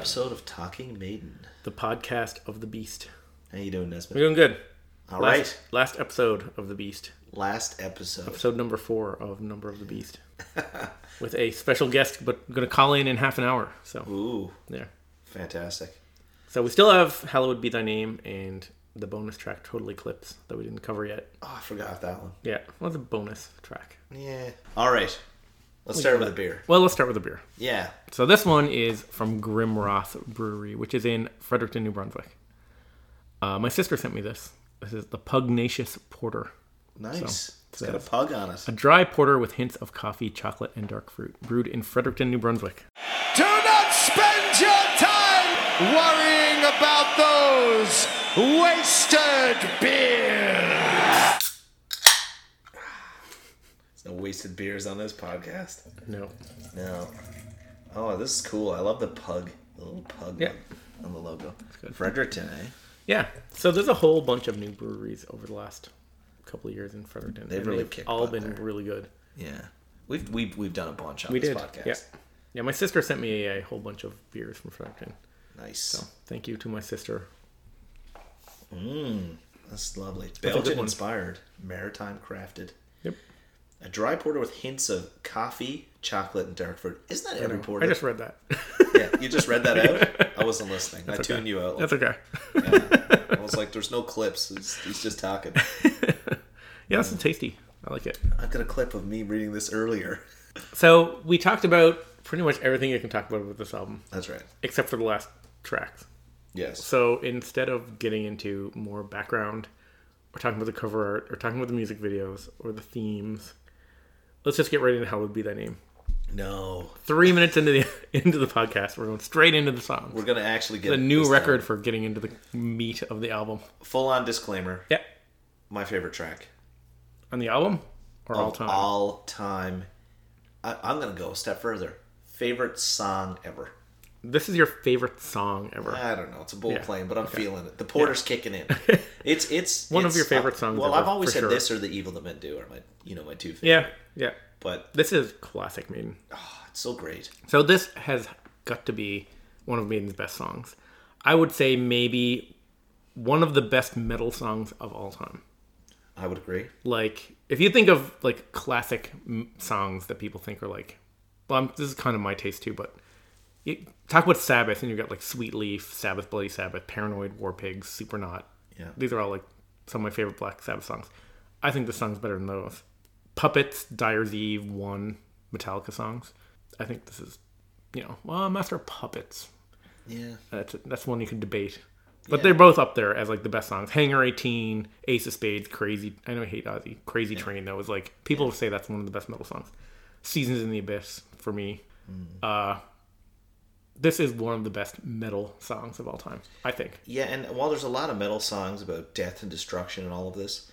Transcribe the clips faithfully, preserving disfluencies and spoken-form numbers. episode of Talking Maiden, the podcast of the Beast. How you doing, Nesbitt? We're doing good. All last, right. Last episode of the Beast. Last episode. Episode number four of Number of the Beast. With a special guest, but going to call in in half an hour. So. Ooh. Yeah. Fantastic. So we still have Hallowed Be Thy Name and the bonus track Total Eclipse that we didn't cover yet. Oh, I forgot that one. Yeah. Well, it's a bonus track. Yeah. All right. Let's we start with a beer. Well, let's start with a beer. Yeah. So this one is from Grimross Brewery, which is in Fredericton, New Brunswick. Uh, my sister sent me this. This is the Pugnacious Porter. Nice. So, it's got a pug on it. A dry porter with hints of coffee, chocolate, and dark fruit. Brewed in Fredericton, New Brunswick. Do not spend your time worrying about those wasted beers. No wasted beers on this podcast. No. No. Oh, this is cool. I love the pug. The little pug yeah. on the logo. Fredericton, eh? Yeah. So there's a whole bunch of new breweries over the last couple of years in Fredericton. They've and really they've kicked all been there. Really good. Yeah. We've we've we've done a bunch on we this did. podcast. Yeah. Yeah, my sister sent me a, a whole bunch of beers from Fredericton. Nice. So thank you to my sister. Mmm. That's lovely. It's Belgian inspired. Maritime crafted. Yep. A dry porter with hints of coffee, chocolate, and dark fruit. Isn't that every porter? I just read that. Yeah, you just read that out? I wasn't listening. That's I okay. tuned you out. That's okay. Yeah. I was like, there's no clips. He's, he's just talking. Yeah, that's um, tasty. I like it. I've got a clip of me reading this earlier. So we talked about pretty much everything you can talk about with this album. That's right. Except for the last tracks. Yes. So instead of getting into more background, or talking about the cover art, or talking about the music videos, or the themes... Let's just get right into Hallowed Be Thy Name. No. Three minutes into the into the podcast, we're going straight into the songs. We're going to actually get... The new record time. For getting into the meat of the album. Full-on disclaimer. Yeah. My favorite track. On the album? Or of all time? All time. I, I'm going to go a step further. Favorite song ever. This is your favorite song ever. I don't know. It's a bold yeah. claim, but I'm okay. feeling it. The Porter's yeah. kicking in. It's it's one it's, of your favorite songs. Uh, well, ever, I've always said sure. this or The Evil That Men Do are my you know my two favorite. Yeah, yeah. But this is classic Maiden. Oh, it's so great. So this has got to be one of Maiden's best songs. I would say maybe one of the best metal songs of all time. I would agree. Like if you think of like classic m- songs that people think are like, well, I'm, this is kind of my taste too, but. You talk about Sabbath, and you've got like Sweet Leaf, Sabbath, Bloody Sabbath, Paranoid, War Pigs, Supernaut. Yeah. These are all like some of my favorite Black Sabbath songs. I think this song's better than those. Puppets, Dire's Eve, One, Metallica songs. I think this is, you know, well, Master of Puppets. Yeah. That's that's one you can debate. But yeah. they're both up there as like the best songs. Hangar eighteen, Ace of Spades, Crazy. I know I hate Ozzy. Crazy yeah. Train, though, is like, people yeah. say that's one of the best metal songs. Seasons in the Abyss, for me. Mm. Uh... This is one of the best metal songs of all time, I think. Yeah, and while there's a lot of metal songs about death and destruction and all of this,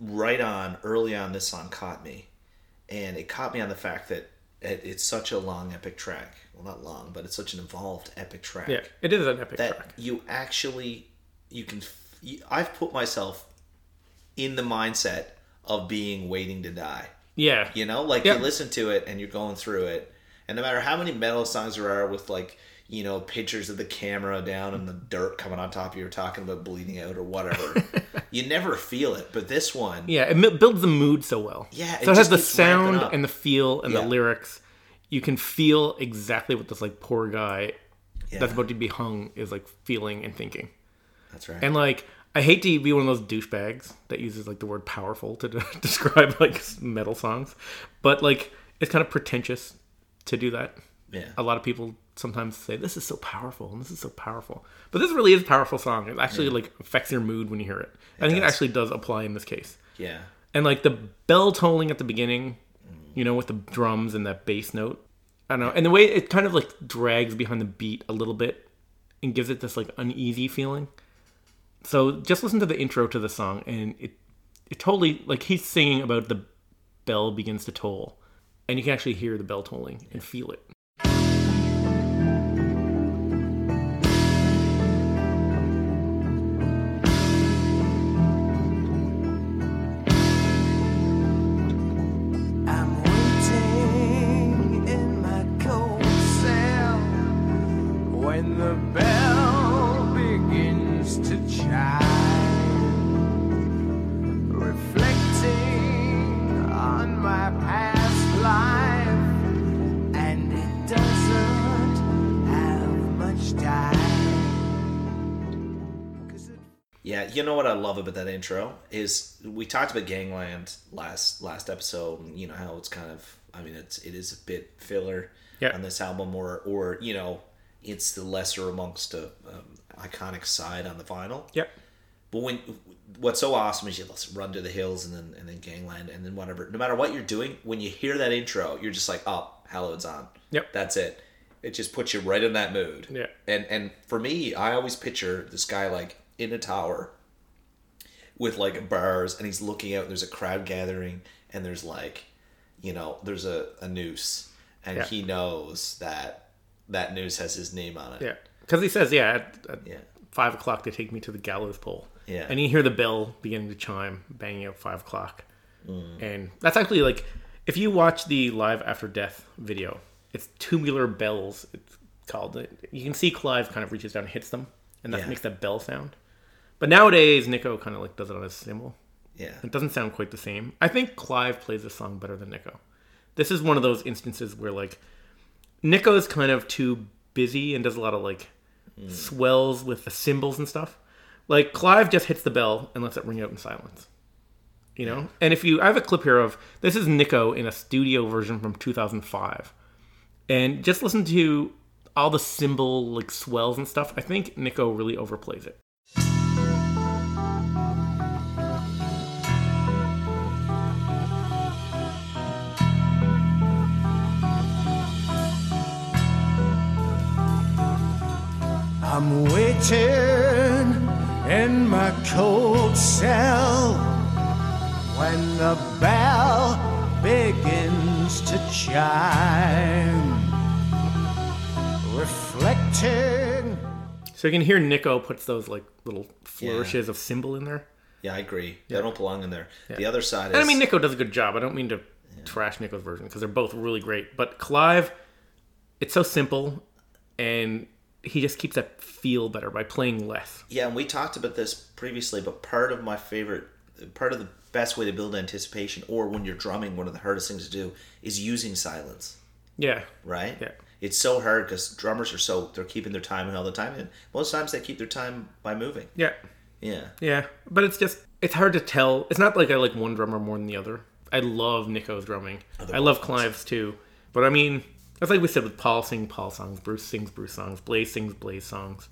right on, early on, this song caught me. And it caught me on the fact that it's such a long, epic track. Well, not long, but it's such an involved, epic track. Yeah, it is an epic that track. You actually, you can, I've put myself in the mindset of being waiting to die. Yeah. You know, like yep. you listen to it and you're going through it. And no matter how many metal songs there are with, like, you know, pictures of the camera down and the dirt coming on top of you or talking about bleeding out or whatever, you never feel it. But this one... Yeah, it builds the mood so well. Yeah. It so it has the sound and the feel and yeah. the lyrics. You can feel exactly what this, like, poor guy yeah. that's about to be hung is, like, feeling and thinking. That's right. And, like, I hate to be one of those douchebags that uses, like, the word powerful to de- describe, like, metal songs. But, like, it's kind of pretentious to do that. Yeah. A lot of people sometimes say, this is so powerful, and this is so powerful. But this really is a powerful song. It actually yeah. like affects your mood when you hear it. I it think does. It actually does apply in this case. Yeah. And like the bell tolling at the beginning, you know, with the drums and that bass note. I don't know. And the way it kind of like drags behind the beat a little bit and gives it this like uneasy feeling. So just listen to the intro to the song and it it totally, like he's singing about the bell begins to toll. And you can actually hear the bell tolling and feel it. Yeah, you know what I love about that intro is we talked about Gangland last last episode, and you know how it's kind of, I mean, it's it is a bit filler yeah. on this album, or or you know, it's the lesser amongst a um, iconic side on the vinyl. Yep. But when what's so awesome is you listen, Run to the Hills and then and then Gangland and then whatever. No matter what you're doing, when you hear that intro, you're just like, oh, Hallowed's on. Yep. That's it. It just puts you right in that mood. Yeah. And and for me, I always picture this guy like in a tower with like bars, and he's looking out and there's a crowd gathering, and there's like, you know, there's a, a noose, and yeah. he knows that that noose has his name on it. Yeah. Because he says, yeah, at, at yeah. five o'clock they take me to the gallows pole. Yeah. And you hear the bell beginning to chime, banging out five o'clock. Mm. And that's actually like, if you watch the Live After Death video, it's Tubular Bells, it's called. You can see Clive kind of reaches down and hits them, and that yeah. makes that bell sound. But nowadays, Nico kind of like does it on his cymbal. Yeah. It doesn't sound quite the same. I think Clive plays this song better than Nico. This is one of those instances where like Nico is kind of too busy and does a lot of like mm. swells with the cymbals and stuff. Like Clive just hits the bell and lets it ring out in silence. You know? Yeah. And if you, I have a clip here of, this is Nico in a studio version from two thousand five. And just listen to all the cymbal like swells and stuff. I think Nico really overplays it. I'm waiting in my cold cell when the bell begins to chime. Reflecting. So you can hear Nico puts those like little flourishes yeah. of cymbal in there. Yeah, I agree. Yeah. They don't belong in there. Yeah. The other side is... And I mean, Nico does a good job. I don't mean to yeah. trash Nico's version because they're both really great. But Clive, it's so simple, and he just keeps that feel better by playing less. Yeah, and we talked about this previously, but part of my favorite... Part of the best way to build anticipation, or when you're drumming, one of the hardest things to do is using silence. Yeah. Right? Yeah. It's so hard because drummers are so, they're keeping their time and all the time. And most times they keep their time by moving. Yeah. Yeah. Yeah. But it's just, it's hard to tell. It's not like I like one drummer more than the other. I love Nico's drumming. Oh, I love Clive's too. But I mean, that's like we said with Paul singing Paul songs, Bruce sings Bruce songs, Blaze sings Blaze songs.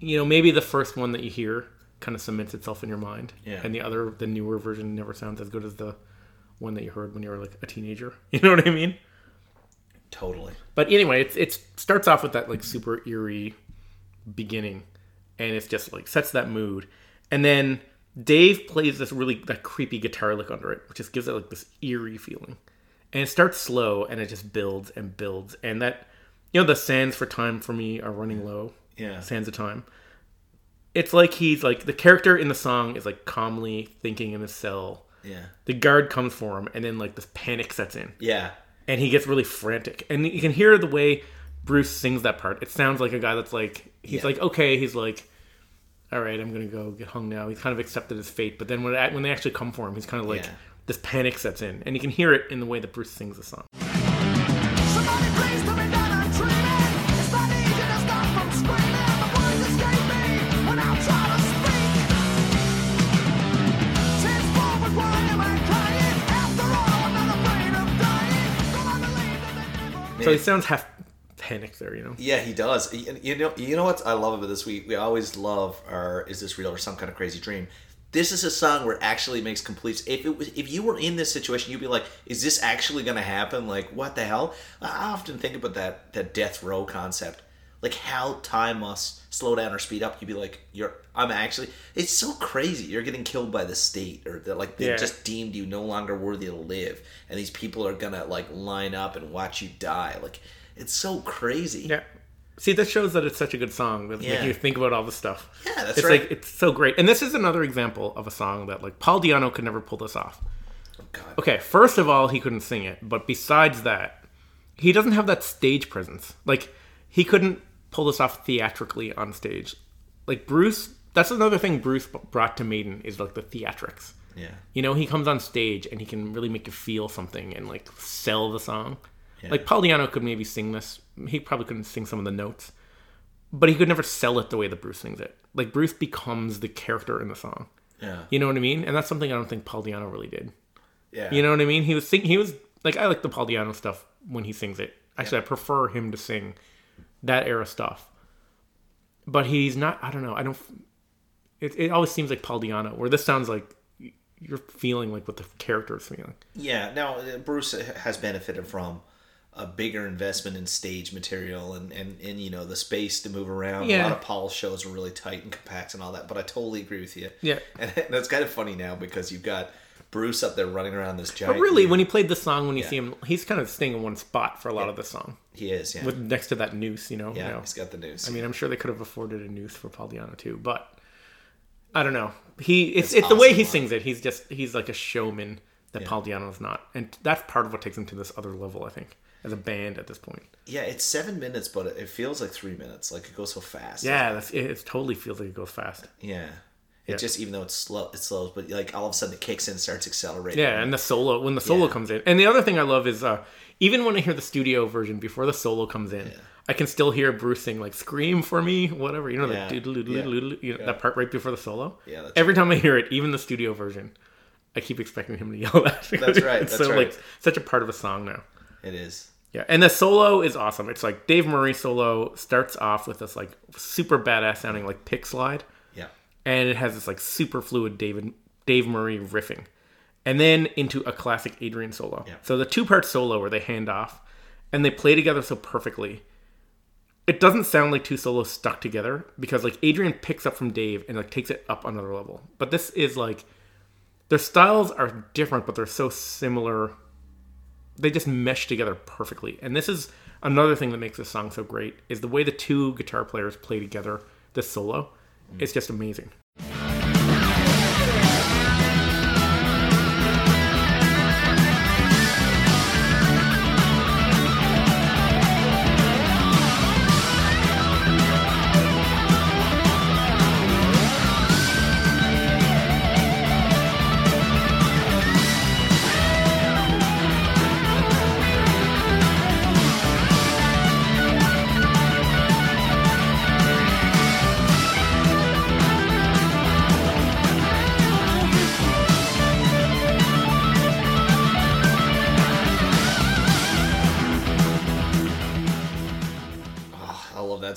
You know, maybe the first one that you hear kind of cements itself in your mind. Yeah. And the other, the newer version never sounds as good as the one that you heard when you were like a teenager. You know what I mean? Totally. But anyway, it's it starts off with that like super eerie beginning, and it's just like sets that mood. And then Dave plays this really that creepy guitar lick under it, which just gives it like this eerie feeling. And it starts slow, and it just builds and builds. And that, you know, the sands for time for me are running low. Yeah. Sands of time. It's like he's like, the character in the song is like calmly thinking in his cell. Yeah. The guard comes for him, and then like this panic sets in. Yeah. And he gets really frantic. And you can hear the way Bruce sings that part. It sounds like a guy that's like, he's yeah. like, okay, he's like, all right, I'm going to go get hung now. He's kind of accepted his fate. But then when it, when they actually come for him, he's kind of like, yeah. this panic sets in. And you can hear it in the way that Bruce sings the song. Somebody please tell me that I'm dreaming. It's not easy to stop from screaming. The words escape me when I'm trying to speak. Tense forward, why am I crying? So he sounds half panicked there, you know? Yeah, he does. You know you know what I love about this? We we always love our Is This Real or Some Kind of Crazy Dream. This is a song where it actually makes complete... If it was, if you were in this situation, you'd be like, is this actually going to happen? Like, what the hell? I often think about that, that death row concept. Like, how time must slow down or speed up. You'd be like, "You're I'm actually... It's so crazy. You're getting killed by the state, or that like they yeah. just deemed you no longer worthy to live. And these people are going to like line up and watch you die. Like, it's so crazy. Yeah. See, this shows that it's such a good song. That yeah. makes you think about all the stuff. Yeah, that's it's right. It's like, it's so great. And this is another example of a song that like Paul Di'Anno could never pull this off. Oh, God. Okay, first of all, he couldn't sing it. But besides that, he doesn't have that stage presence. Like, he couldn't pull this off theatrically on stage. Like Bruce, that's another thing Bruce brought to Maiden is like the theatrics. Yeah. You know, he comes on stage and he can really make you feel something and like sell the song. Yeah. Like Paul Di'Anno could maybe sing this. He probably couldn't sing some of the notes. but he could never sell it the way that Bruce sings it. Like, Bruce becomes the character in the song. Yeah. You know what I mean? And that's something I don't think Paul Di'Anno really did. Yeah. You know what I mean? He was sing- He was like, I like the Paul Di'Anno stuff when he sings it. Actually, yeah. I prefer him to sing that era stuff. But he's not, I don't know, I don't, it it always seems like Paul Di'Anno, where this sounds like you're feeling like what the character is feeling. Yeah, now Bruce has benefited from a bigger investment in stage material and, and, and you know, the space to move around. Yeah. A lot of Paul's shows are really tight and compact and all that, but I totally agree with you. Yeah. And that's kind of funny now because you've got Bruce up there running around this giant... But really, thing. When he played the song, when you yeah. see him, he's kind of staying in one spot for a lot yeah. of the song. He is, yeah. With, next to that noose, you know? Yeah, you know. He's got the noose. I mean, I'm sure they could have afforded a noose for Paul Di'Anno too, but... I don't know. He It's, it's awesome the way he line. sings it. He's just... He's like a showman that yeah. Paul Di'Anno's not. And that's part of what takes him to this other level, I think, as a band at this point. Yeah, it's seven minutes, but it feels like three minutes. Like, it goes so fast. Yeah, that's, it, it totally feels like it goes fast. Yeah. It yeah. just, even though it's slow, it slows, but like all of a sudden it kicks in and starts accelerating. Yeah, and the solo, when the solo yeah. comes in. And the other thing I love is, uh, even when I hear the studio version before the solo comes in, yeah. I can still hear Bruce sing, like, scream for me, whatever. You know, yeah. that, yeah. you know, yeah. that part right before the solo? Yeah, that's Every right. time I hear it, even the studio version, I keep expecting him to yell that. That's right, that's so, right. Like, such a part of a song now. It is. Yeah, and the solo is awesome. It's like Dave Murray solo starts off with this, like, super badass sounding, like, pick slide. And it has this like super fluid David Dave Murray riffing. And then into a classic Adrian solo. Yeah. So the two-part solo where they hand off and they play together so perfectly. It doesn't sound like two solos stuck together because like Adrian picks up from Dave and like takes it up another level. But this is like their styles are different, but they're so similar. They just mesh together perfectly. And this is another thing that makes this song so great is the way the two guitar players play together this solo. It's just amazing.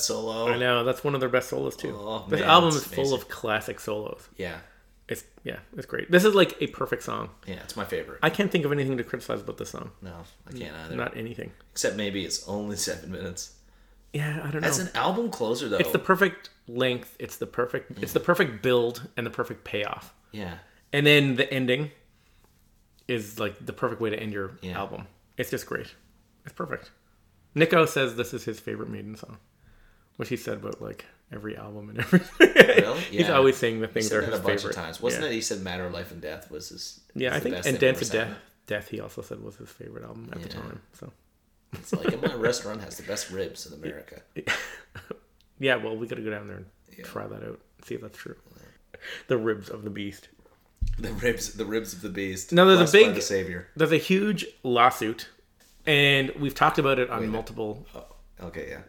Solo. I know, that's one of their best solos too. Oh, this man, album is amazing. Full of classic solos. Yeah. It's yeah, it's great. This is like a perfect song. Yeah, it's my favorite. I can't think of anything to criticize about this song. No, I can't either. Not anything. Except maybe it's only seven minutes. Yeah, I don't know. As an album closer though. It's the perfect length, it's the perfect mm. it's the perfect build and the perfect payoff. Yeah. And then the ending is like the perfect way to end your yeah. album. It's just great. It's perfect. Nico says this is his favorite Maiden song. Which he said about like every album and everything. Really? Yeah. He's always saying the things are his favorite. He said that a bunch favorite. of times. Wasn't yeah. it he said Matter of Life and Death was his Yeah, was I think the best and Dance of Death, Death he also said was his favorite album at yeah. the time. So it's like and my restaurant has the best ribs in America. Yeah, well we gotta go down there and yeah. try that out. See if that's true. Yeah. The ribs of the beast. The ribs the ribs of the beast. Now there's Blessed a big the savior. There's a huge lawsuit and we've talked about it on Wait, multiple oh, okay, yeah.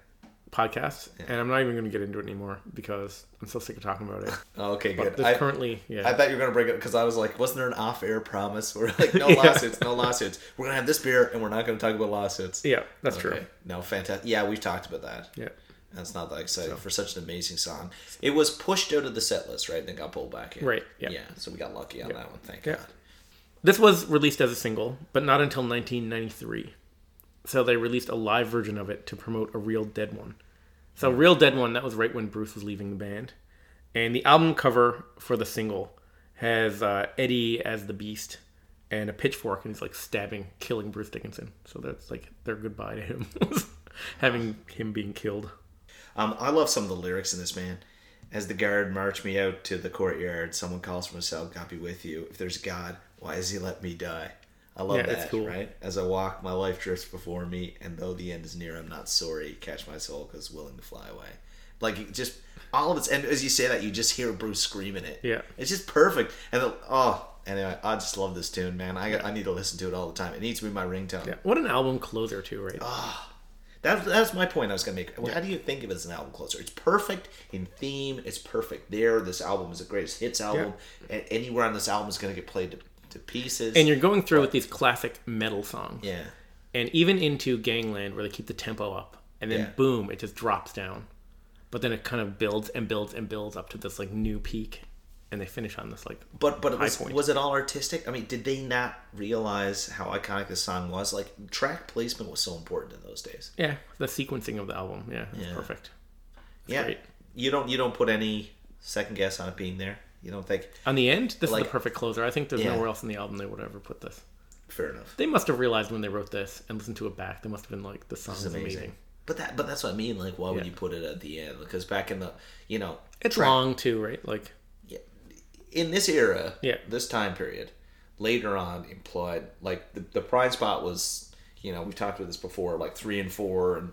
podcasts yeah. and I'm not even going to get into it anymore because I'm so sick of talking about it. Okay, but good. I, currently, yeah. I thought you were going to break it because I was like, wasn't there an off-air promise? We're like, no yeah. lawsuits, no lawsuits. We're going to have this beer and we're not going to talk about lawsuits. Yeah, that's okay. true. No, fantastic. Yeah, we've talked about that. Yeah, that's not that exciting so. for such an amazing song. It was pushed out of the set list, right? And then got pulled back in. Right. Yeah. Yeah. So we got lucky on yeah. that one. Thank yeah. God. This was released as a single, but not until nineteen ninety-three. So they released a live version of it to promote a Real Dead One. So Real Dead One, that was right when Bruce was leaving the band. And the album cover for the single has uh, Eddie as the Beast and a pitchfork. And he's like stabbing, killing Bruce Dickinson. So that's like their goodbye to him. Having him being killed. Um, I love some of the lyrics in this, man. As the guard marched me out to the courtyard, someone calls from a cell, God be with you. If there's God, why has he let me die? I love yeah, that, cool. right? As I walk, my life drifts before me, and though the end is near, I'm not sorry. Catch my soul, because willing to fly away. Like, just, all of it's, and as you say that, you just hear Bruce screaming it. Yeah. It's just perfect. And, the, oh, anyway, I just love this tune, man. I I need to listen to it all the time. It needs to be my ringtone. Yeah. What an album closer, too, right? Oh, That, that's my point I was going to make. Well, yeah. How do you think of it as an album closer? It's perfect in theme. It's perfect there. This album is the greatest hits album. Yeah. And anywhere on this album is going to get played to, to pieces. And you're going through but, with these classic metal songs. Yeah. And even into Gangland where they keep the tempo up. And then, yeah. boom, it just drops down. But then it kind of builds and builds and builds up to this, like, new peak. And they finish on this, like, but but high was, point. Was it all artistic? I mean, did they not realize how iconic this song was? Like, track placement was so important in those days. Yeah, the sequencing of the album. Yeah, it's yeah. perfect. It's yeah, great. you don't you don't put any second guess on it being there. You don't think on the end this like, is the perfect closer. I think there's yeah. nowhere else in the album they would ever put this. Fair enough. They must have realized when they wrote this and listened to it back. They must have been like, "This song this is amazing." amazing. But that but that's what I mean. Like, why yeah. would you put it at the end? Because back in the you know it's track, long too, right? Like. In this era, yeah. this time period, later on implied, like, the, the pride spot was, you know, we've talked about this before, like three and four, and,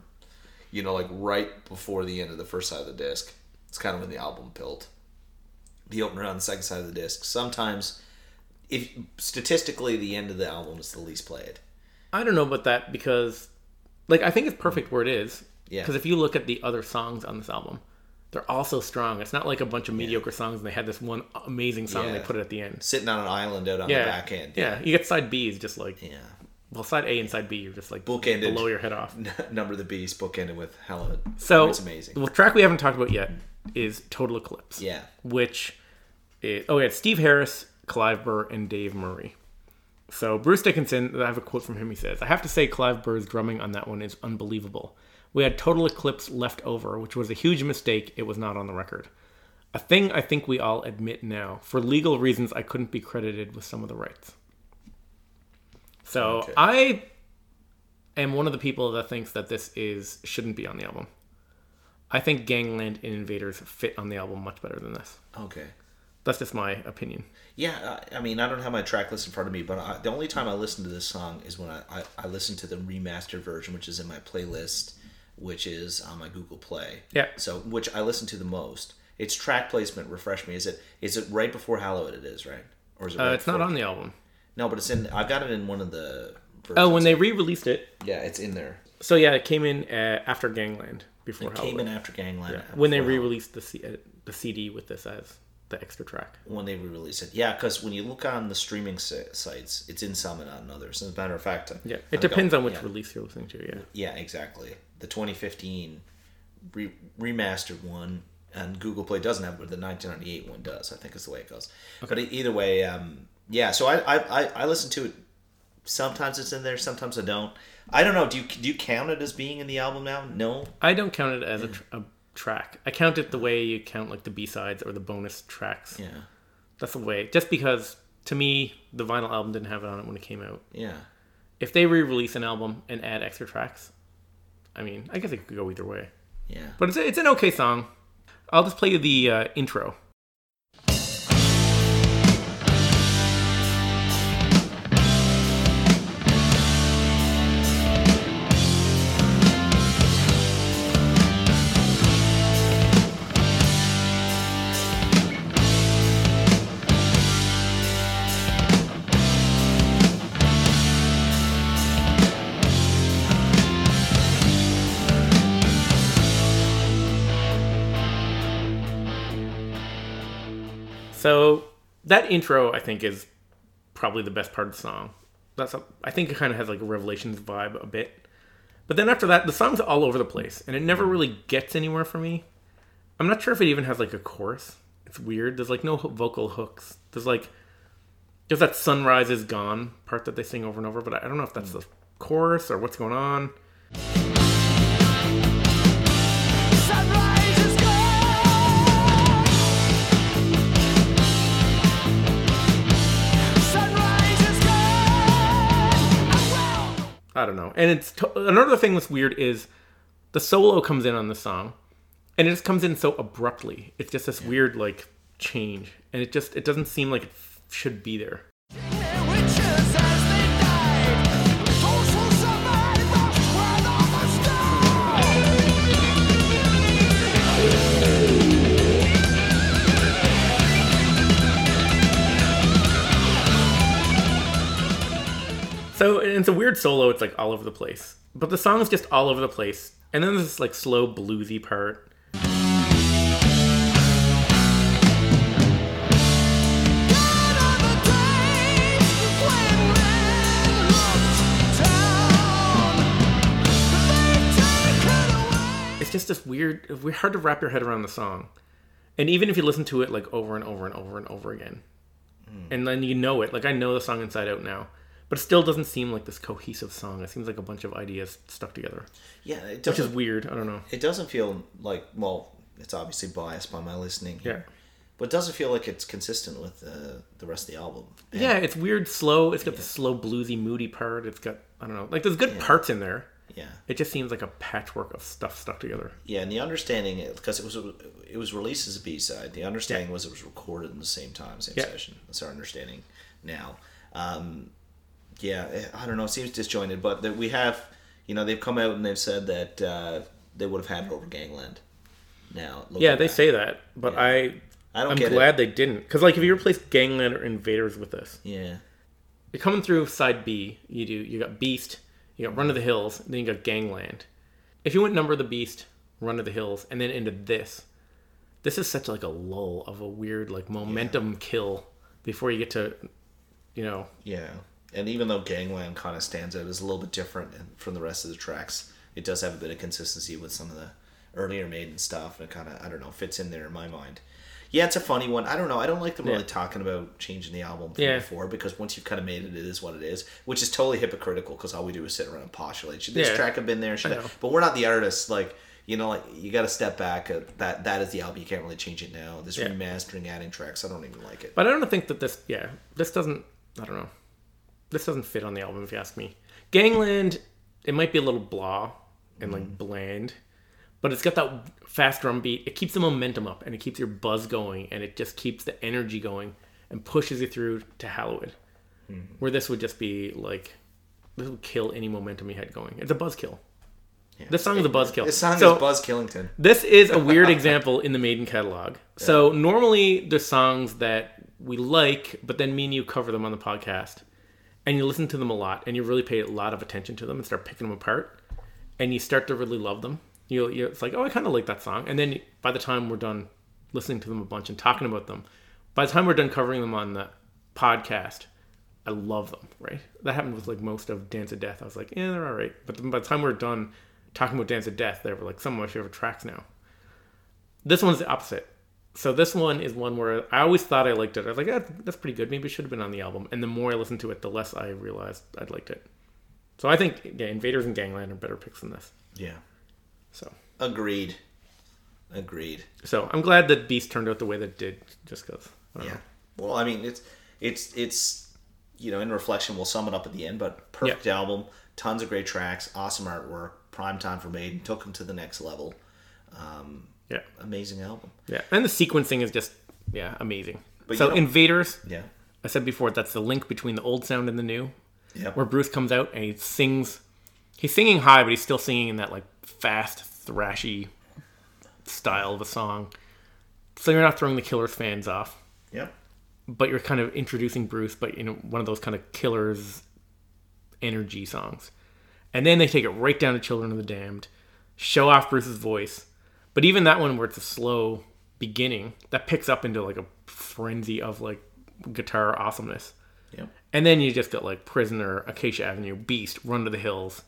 you know, like right before the end of the first side of the disc. It's kind of when the album built. The opener on the second side of the disc. Sometimes, if statistically, the end of the album is the least played. I don't know about that because, like, I think it's perfect where it is. Yeah. Because if you look at the other songs on this album, they're all so strong. It's not like a bunch of mediocre yeah. songs and they had this one amazing song yeah. and they put it at the end. Sitting on an island out on yeah. the back end. Yeah. yeah. You get side B is just like... Yeah. Well, side A and side B, you're just like... Bookended. Blow your head off. N- number of the Beast bookended with Helen. So... It's amazing. The track we haven't talked about yet is Total Eclipse. Yeah. Which... Is, oh, yeah. It's Steve Harris, Clive Burr, and Dave Murray. So, Bruce Dickinson, I have a quote from him. He says, "I have to say Clive Burr's drumming on that one is unbelievable. We had Total Eclipse left over, which was a huge mistake. It was not on the record. A thing I think we all admit now. For legal reasons, I couldn't be credited with some of the rights." So okay. I am one of the people that thinks that this is shouldn't be on the album. I think Gangland and Invaders fit on the album much better than this. Okay. That's just my opinion. Yeah, I mean, I don't have my track list in front of me, but I, the only time I listen to this song is when I, I, I listen to the remastered version, which is in my playlist, which is on my Google Play. Yeah. So, which I listen to the most. Its track placement, refresh me. Is it is it right before Hallowed? It is, right? Or is it? Right uh, it's not on the album. No, but it's in. I've got it in one of the versions. Oh, when they re-released it. Yeah, it's in there. So yeah, it came in uh, after Gangland. Before it Hallowed. Came in after Gangland. Yeah. After when they re-released the C- uh, the C D with this as the extra track. When they re-released it, yeah, because when you look on the streaming sites, it's in some and on others. As a matter of fact, yeah, it I'm depends going, on which yeah. release you're listening to. Yeah. Yeah, exactly. The twenty fifteen re- remastered one, and Google Play doesn't have it, but the nineteen ninety-eight one does, I think is the way it goes. Okay. But either way, um, yeah, so I, I, I, I listen to it. Sometimes it's in there, sometimes I don't. I don't know, do you do you count it as being in the album now? No? I don't count it as a, tr- a track. I count it the way you count like the B-sides or the bonus tracks. Yeah. That's the way. Just because, to me, the vinyl album didn't have it on it when it came out. Yeah. If they re-release an album and add extra tracks... I mean, I guess it could go either way. Yeah. But it's, a, it's an okay song. I'll just play you the uh, intro. So that intro, I think, is probably the best part of the song. That's a, I think it kind of has like a Revelations vibe a bit. But then after that, the song's all over the place, and it never really gets anywhere for me. I'm not sure if it even has like a chorus. It's weird. There's like no vocal hooks. There's like there's that sunrise is gone part that they sing over and over, but I don't know if that's the chorus or what's going on. I don't know. And it's to- another thing that's weird is the solo comes in on the song and it just comes in so abruptly. It's just this yeah. weird like change and it just it doesn't seem like it f- should be there. So, and it's a weird solo. It's like all over the place. But the song's just all over the place. And then there's this like slow bluesy part. It's just this weird, hard to wrap your head around the song. And even if you listen to it like over and over and over and over again, mm. and then you know it, like I know the song inside out now, but it still doesn't seem like this cohesive song. It seems like a bunch of ideas stuck together. Yeah, it doesn't, which is weird. I don't know. It doesn't feel like, well, it's obviously biased by my listening here, yeah. but it doesn't feel like it's consistent with uh, the rest of the album. And yeah, it's weird, slow. It's got yeah. the slow, bluesy, moody part. It's got, I don't know, like there's good yeah. parts in there. Yeah, it just seems like a patchwork of stuff stuck together. Yeah, and the understanding, because it was it was released as a B-side, the understanding yeah. was it was recorded in the same time, same yeah. session. That's our understanding now. Um, yeah, I don't know, it seems disjointed, but that we have, you know, they've come out and they've said that uh, they would have had it over Gangland. Now, yeah, they back. say that, but yeah. I, I don't I'm get glad it. they didn't, because like if you replaced Gangland or Invaders with this, yeah, you're coming through side B. You do you got Beast. You got Run to the Hills, then you got Gangland. If you went Number of the Beast, Run to the Hills, and then into this, this is such like a lull of a weird like momentum yeah. kill before you get to, you know. Yeah, and even though Gangland kind of stands out as a little bit different from the rest of the tracks, it does have a bit of consistency with some of the earlier Maiden stuff, and it kind of, I don't know, fits in there in my mind. Yeah, it's a funny one. I don't know. I don't like them yeah. really talking about changing the album from yeah. before, because once you've kind of made it, it is what it is, which is totally hypocritical, because all we do is sit around and postulate. Should this yeah. track have been there? Should I that? But we're not the artists. Like, you know, like you got to step back. Uh, that That is the album. You can't really change it now. This yeah. remastering, adding tracks, I don't even like it. But I don't think that this, yeah, this doesn't, I don't know. This doesn't fit on the album, if you ask me. Gangland, it might be a little blah and mm-hmm. like bland. But it's got that fast drum beat. It keeps the momentum up, and it keeps your buzz going, and it just keeps the energy going and pushes you through to Hallowed. Mm-hmm. Where this would just be like, this would kill any momentum you had going. It's a buzzkill. Yeah. This song it, is a buzzkill. This song so, is Buzz Killington. This is a weird example in the Maiden catalog. Yeah. So normally there's songs that we like, but then me and you cover them on the podcast, and you listen to them a lot, and you really pay a lot of attention to them and start picking them apart, and you start to really love them. You, you, it's like, oh, I kind of like that song. And then by the time we're done listening to them a bunch and talking about them, by the time we're done covering them on the podcast, I love them, right? That happened with like most of Dance of Death. I was like, yeah, they're all right. But then by the time we're done talking about Dance of Death, they were like some of my favorite tracks now. This one's the opposite. So this one is one where I always thought I liked it. I was like, eh, that's pretty good. Maybe it should have been on the album. And the more I listened to it, the less I realized I'd liked it. So I think yeah, Invaders and Gangland are better picks than this. Yeah. So agreed, agreed. So I'm glad that Beast turned out the way that it did, just because. Yeah. Know. Well, I mean, it's it's it's you know, in reflection, we'll sum it up at the end. But perfect yep. album, tons of great tracks, awesome artwork, prime time for Maiden, took them to the next level. Um, yeah. Amazing album. Yeah, and the sequencing is just yeah amazing. But so Invaders. Yeah. I said before that's the link between the old sound and the new. Yeah. Where Bruce comes out and he sings. He's singing high, but he's still singing in that like fast, thrashy style of a song. So you're not throwing the Killers fans off. Yep. But you're kind of introducing Bruce, but you know, one of those kind of Killers energy songs. And then they take it right down to Children of the Damned, show off Bruce's voice. But even that one where it's a slow beginning, that picks up into like a frenzy of like guitar awesomeness. Yep. And then you just got like Prisoner, Acacia Avenue, Beast, Run to the Hills.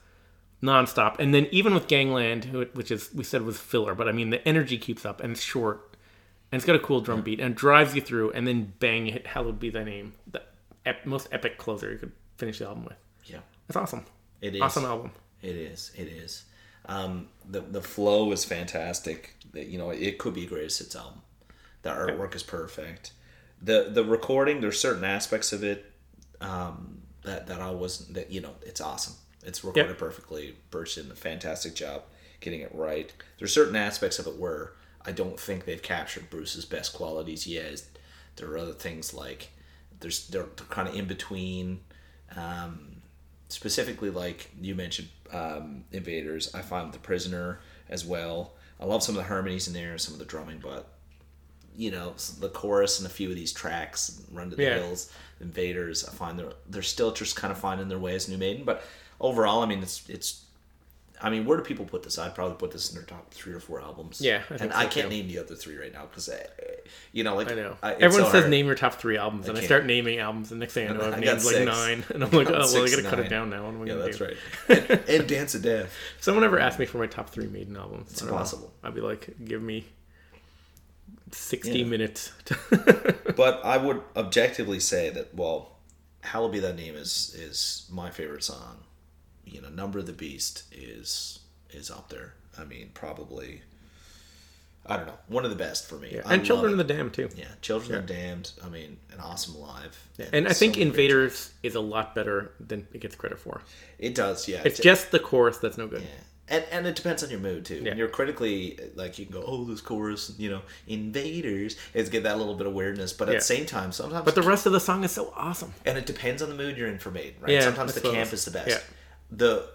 Non-stop. And then even with Gangland, which is we said was filler, but I mean the energy keeps up and it's short and it's got a cool drum beat and it drives you through, and then bang, you hit Hallowed Be Thy Name, the ep- most epic closer you could finish the album with. Yeah, it's awesome. It is awesome album. It is. It is. Um, the the flow is fantastic. You know, it could be a greatest hits album. The artwork yeah. is perfect. the The recording, there's certain aspects of it um, that that I wasn't. That you know, it's awesome. It's recorded yep. perfectly. Birch did a fantastic job getting it right. There's certain aspects of it where I don't think they've captured Bruce's best qualities yet. There are other things like there's they're kind of in between. Um, specifically, like you mentioned, um, Invaders. I find The Prisoner as well. I love some of the harmonies in there, some of the drumming, but you know the chorus and a few of these tracks, Run to the yeah. Hills, Invaders. I find they're they're still just kind of finding their way as New Maiden, but. Overall, I mean, it's it's I mean, where do people put this? I'd probably put this in their top three or four albums. Yeah. I and so I can't too. name the other three right now because, you know, like... I know. I, Everyone so says hard. name your top three albums, I and can't. I start naming albums, and the next thing I know, I've I named like six. nine. And I'm like, oh, well, I got to cut it down now. What am I yeah, that's do? right. And, and Dance of Death. If someone ever asked me for my top three Maiden albums, it's impossible. Know. I'd be like, give me sixty yeah. minutes. But I would objectively say that, well, Hallow Be Thy Name is is my favorite song. You know, Number of the Beast is is up there. I mean, probably, I don't know, one of the best for me. Yeah. And Children of the Damned, too. Yeah, Children yeah. of the Damned, I mean, an awesome live. Yeah. And, and I think so Invaders is a lot better than it gets credit for. It does, yeah. It's, it's just the chorus that's no good. Yeah. And and it depends on your mood, too. Yeah. When you're critically, like, you can go, oh, this chorus, you know, Invaders, it's get that little bit of weirdness. But at yeah. the same time, sometimes... But the rest of the song is so awesome. And it depends on the mood you're in for Maiden, right? Yeah, sometimes the camp is the best. Yeah. The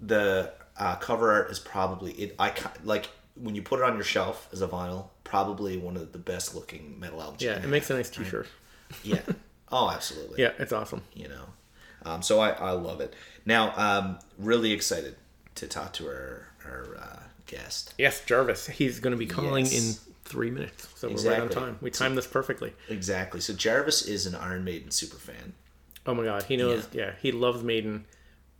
the uh, cover art is probably it. I like when you put it on your shelf as a vinyl. Probably one of the best looking metal albums. Yeah, it makes have, a nice T-shirt. Right? Yeah. Oh, absolutely. Yeah, it's awesome. You know, um, so I, I love it. Now, um, really excited to talk to our our uh, guest. Yes, Jarvis. He's going to be calling yes. in three minutes, so exactly. we're right on time. We timed so, this perfectly. Exactly. So Jarvis is an Iron Maiden super fan. Oh my God, he knows. Yeah, yeah he loves Maiden.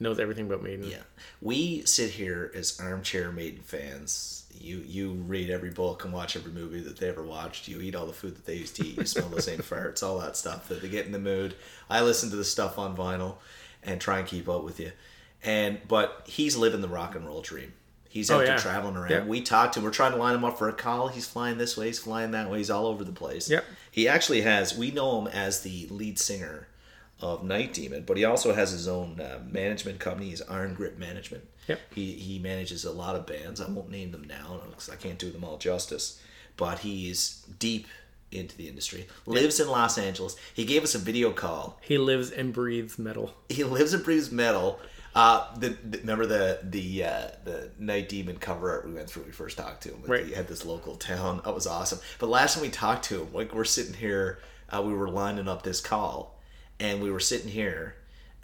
Knows everything about Maiden. Yeah. We sit here as armchair Maiden fans. You you read every book and watch every movie that they ever watched. You eat all the food that they used to eat. You smell the same farts, all that stuff. That they get in the mood. I listen to the stuff on vinyl and try and keep up with you. And But he's living the rock and roll dream. He's out oh, yeah. there traveling around. Yep. We talked to him. We're trying to line him up for a call. He's flying this way. He's flying that way. He's all over the place. Yep. He actually has, we know him as the lead singer of Night Demon, but he also has his own uh, management company. He's Iron Grip Management. Yep. He he manages a lot of bands. I won't name them now because I can't do them all justice. But he's deep into the industry. Lives yep. in Los Angeles. He gave us a video call. He lives and breathes metal. He lives and breathes metal. Uh, the, the remember the the uh, the Night Demon cover art we went through when we first talked to him. Right. He had this local town. That was awesome. But last time we talked to him, like we're sitting here, uh, we were lining up this call. And we were sitting here,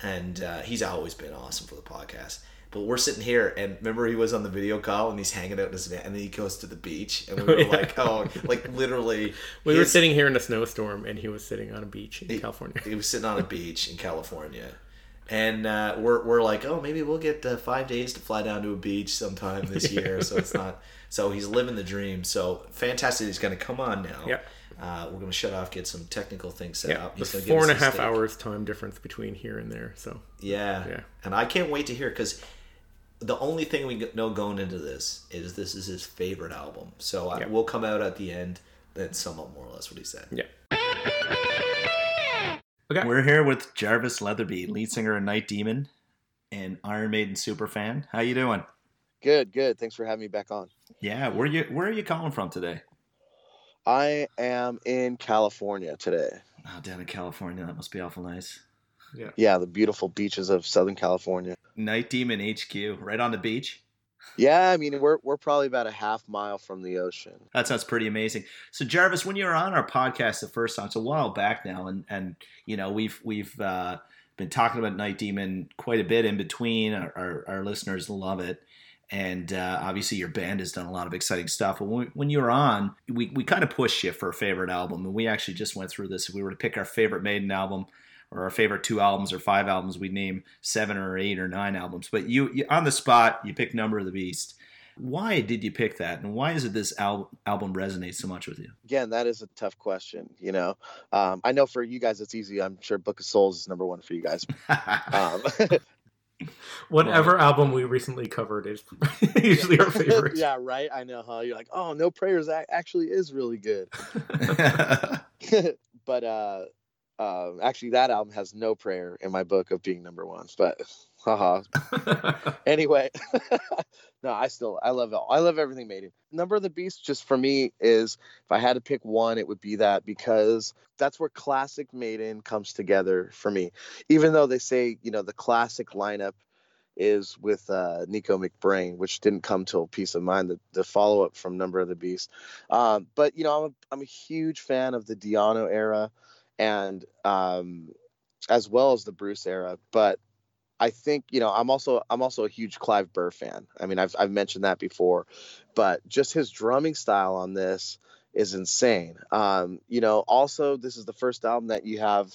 and uh, he's always been awesome for the podcast. But we're sitting here, and remember he was on the video call, and he's hanging out in his van, and then he goes to the beach, and we were oh, yeah. like, oh, like literally. We his, were sitting here in a snowstorm, and he was sitting on a beach in he, California. He was sitting on a beach in California. And uh, we're we're like, oh, maybe we'll get uh, five days to fly down to a beach sometime this year. So it's not. So he's living the dream. So fantastic. He's going to come on now. Yep. Uh, we're going to shut off, get some technical things set yeah, up. There's four and a half steak. hours time difference between here and there. So yeah. yeah. And I can't wait to hear because the only thing we know going into this is this is his favorite album. So I, yeah. we'll come out at the end and sum up more or less what he said. Yeah. Okay. We're here with Jarvis Leatherby, lead singer of Night Demon and Iron Maiden superfan. How you doing? Good, good. Thanks for having me back on. Yeah. Where you? Where are you calling from today? I am in California today. Oh, down in California. That must be awful nice. Yeah. Yeah, the beautiful beaches of Southern California. Night Demon H Q, right on the beach. Yeah, I mean, we're we're probably about a half mile from the ocean. That sounds pretty amazing. So, Jarvis, when you were on our podcast the first time, it's a while back now, and and you know we've we've uh, been talking about Night Demon quite a bit in between. Our our, our listeners love it. And uh, obviously your band has done a lot of exciting stuff. But when, when you were on, we, we kind of pushed you for a favorite album. And we actually just went through this. If we were to pick our favorite Maiden album or our favorite two albums or five albums, we'd name seven or eight or nine albums. But you, you on the spot, you picked Number of the Beast. Why did you pick that? And why is it this al- album resonates so much with you? Again, that is a tough question. You know, um, I know for you guys, it's easy. I'm sure Book of Souls is number one for you guys. Um, Whatever right. album we recently covered is usually yeah. our favorite. Yeah, right. I know, huh? You're like, oh, No Prayers actually is really good. But uh, uh, actually, that album has No Prayer in my book of being number one. But haha. Anyway, no, I still I love it. I love everything Maiden. Number of the Beast, just for me, is if I had to pick one, it would be that because that's where classic Maiden comes together for me. Even though they say, you know, the classic lineup is with uh, Nico McBrain, which didn't come till Peace of Mind, the, the follow-up from Number of the Beast. Um, but, you know, I'm a, I'm a huge fan of the Di'Anno era and um, as well as the Bruce era. But I think, you know, I'm also I'm also a huge Clive Burr fan. I mean, I've I've mentioned that before, but just his drumming style on this is insane. Um, you know, also this is the first album that you have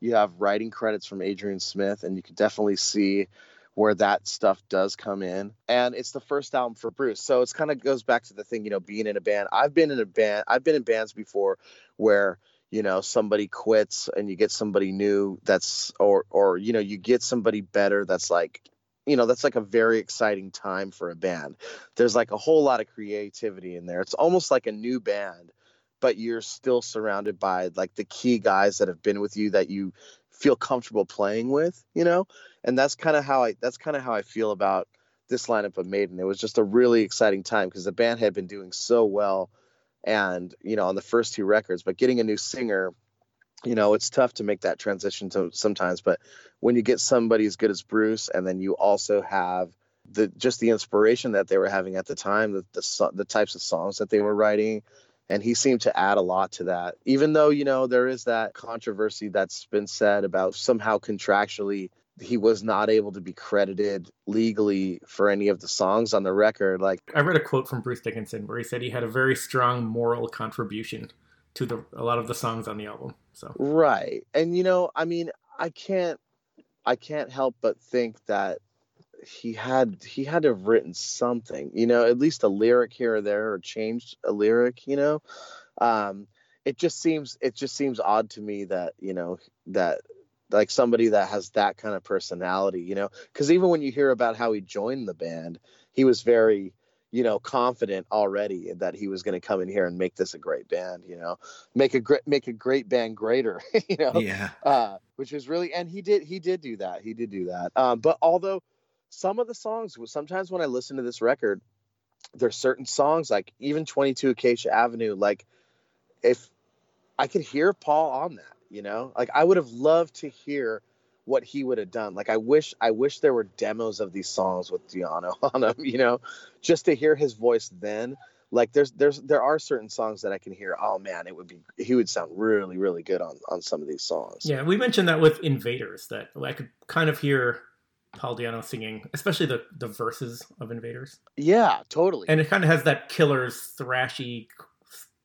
you have writing credits from Adrian Smith, and you can definitely see where that stuff does come in. And it's the first album for Bruce. So it's kind of goes back to the thing, you know, being in a band. I've been in a band. I've been in bands before where, you know, somebody quits and you get somebody new that's, or, or, you know, you get somebody better. That's like, you know, that's like a very exciting time for a band. There's like a whole lot of creativity in there. It's almost like a new band, but you're still surrounded by like the key guys that have been with you that you feel comfortable playing with, you know? And that's kind of how I, that's kind of how I feel about this lineup of Maiden. It was just a really exciting time because the band had been doing so well, and, you know, on the first two records, but getting a new singer, you know, it's tough to make that transition to sometimes, but when you get somebody as good as Bruce, and then you also have the, just the inspiration that they were having at the time, the, the, the types of songs that they were writing. And he seemed to add a lot to that, even though, you know, there is that controversy that's been said about somehow contractually he was not able to be credited legally for any of the songs on the record. Like, I read a quote from Bruce Dickinson where he said he had a very strong moral contribution to the, a lot of the songs on the album. So, right. And, you know, I mean, I can't, I can't help but think that he had, he had to have written something, you know, at least a lyric here or there, or changed a lyric, you know. Um, it just seems, it just seems odd to me that, you know, that, like somebody that has that kind of personality, you know, because even when you hear about how he joined the band, he was very, you know, confident already that he was going to come in here and make this a great band, you know, make a great, make a great band greater, you know, yeah. uh, which is really, and he did, he did do that. He did do that. Um, but although some of the songs, sometimes when I listen to this record, there's certain songs like even twenty-two Acacia Avenue, like if I could hear Paul on that, you know, like I would have loved to hear what he would have done. Like I wish, I wish there were demos of these songs with Di'Anno on them, you know, just to hear his voice then. Like there's, there's, there are certain songs that I can hear. Oh man, it would be, he would sound really, really good on, on some of these songs. Yeah. We mentioned that with Invaders, that I could kind of hear Paul Di'Anno singing, especially the, the verses of Invaders. Yeah, totally. And it kind of has that killer's thrashy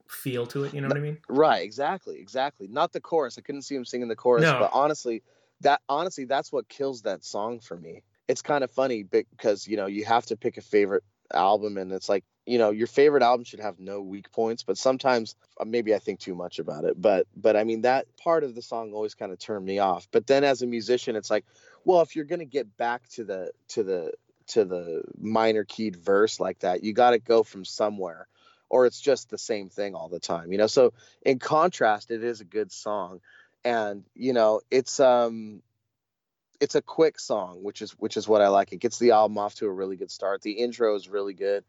feel to it, you know what I mean? Right, exactly, exactly. Not the chorus. I couldn't see him singing the chorus, no. But honestly, that honestly, that's what kills that song for me. It's kind of funny because, you know, you have to pick a favorite album, and it's like, you know, your favorite album should have no weak points, but sometimes maybe I think too much about it. But, but I mean, that part of the song always kind of turned me off. But then as a musician, it's like, well, if you're going to get back to the, to the, to the minor keyed verse like that, you got to go from somewhere, or it's just the same thing all the time, you know? So in contrast, it is a good song, and, you know, it's, um, it's a quick song, which is, which is what I like. It gets the album off to a really good start. The intro is really good.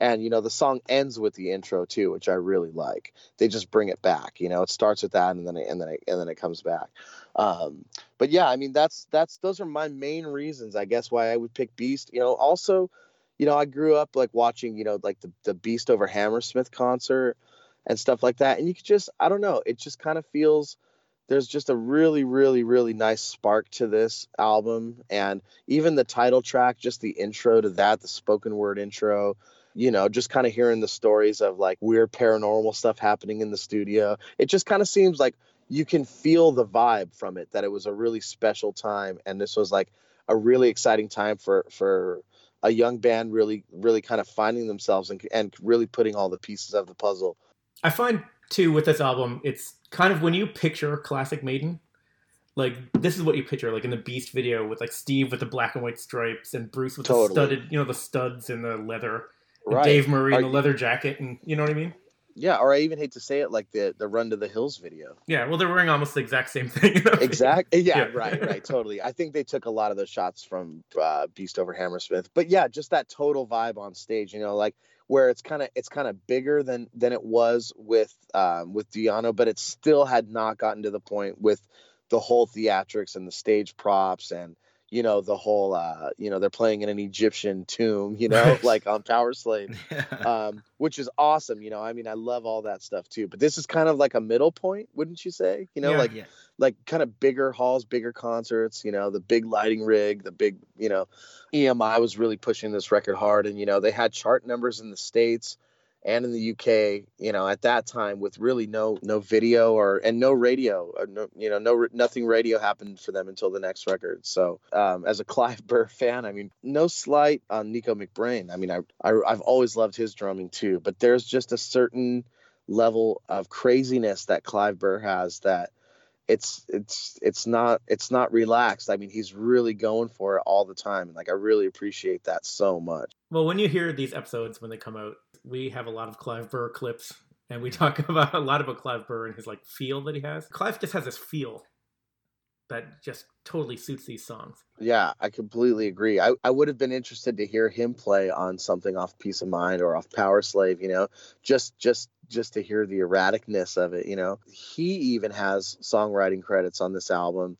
And, you know, the song ends with the intro too, which I really like. They just bring it back, you know, it starts with that and then, it, and then, it, and then it comes back. Um, but yeah, I mean, that's, that's, those are my main reasons, I guess, why I would pick Beast. You know, also, you know, I grew up like watching, you know, like the, the Beast over Hammersmith concert and stuff like that. And you could just, I don't know, it just kind of feels, there's just a really, really, really nice spark to this album. And even the title track, just the intro to that, the spoken word intro, you know, just kind of hearing the stories of like weird paranormal stuff happening in the studio. It just kind of seems like you can feel the vibe from it, that it was a really special time. And this was like a really exciting time for, for a young band really, really kind of finding themselves and, and really putting all the pieces of the puzzle. I find too with this album, it's kind of when you picture classic Maiden, like this is what you picture, like in the Beast video with like Steve with the black and white stripes and Bruce with totally. the studded, you know, the studs and the leather. Right. Dave Murray in the leather jacket, and you know what I mean? Yeah, or I even hate to say it, like the the Run to the Hills video. Yeah, well, they're wearing almost the exact same thing. You know? Exactly. Yeah, yeah, right, right, totally. I think they took a lot of those shots from uh, Beast over Hammersmith, but yeah, just that total vibe on stage, you know, like where it's kind of it's kind of bigger than than it was with um, with Di'Anno, but it still had not gotten to the point with the whole theatrics and the stage props and. you know, the whole, uh, you know, they're playing in an Egyptian tomb, you know, right. like on Power Slave, yeah. um, which is awesome. You know, I mean, I love all that stuff too, but this is kind of like a middle point, wouldn't you say? You know, yeah, like, yeah. like kind of bigger halls, bigger concerts, you know, the big lighting rig, the big, you know, E M I was really pushing this record hard. And, you know, they had chart numbers in the States and in the U K, you know, at that time with really no, no video or, and no radio, or no, you know, no, nothing radio happened for them until the next record. So, um, as a Clive Burr fan, I mean, no slight on Nico McBrain. I mean, I, I, I've always loved his drumming too, but there's just a certain level of craziness that Clive Burr has that it's, it's, it's not, it's not relaxed. I mean, he's really going for it all the time. And like, I really appreciate that so much. Well, when you hear these episodes, when they come out, we have a lot of Clive Burr clips, and we talk about a lot about Clive Burr and his like feel that he has. Clive just has this feel that just totally suits these songs. Yeah, I completely agree. I, I would have been interested to hear him play on something off Peace of Mind or off Power Slave, you know, just just just to hear the erraticness of it, you know. He even has songwriting credits on this album.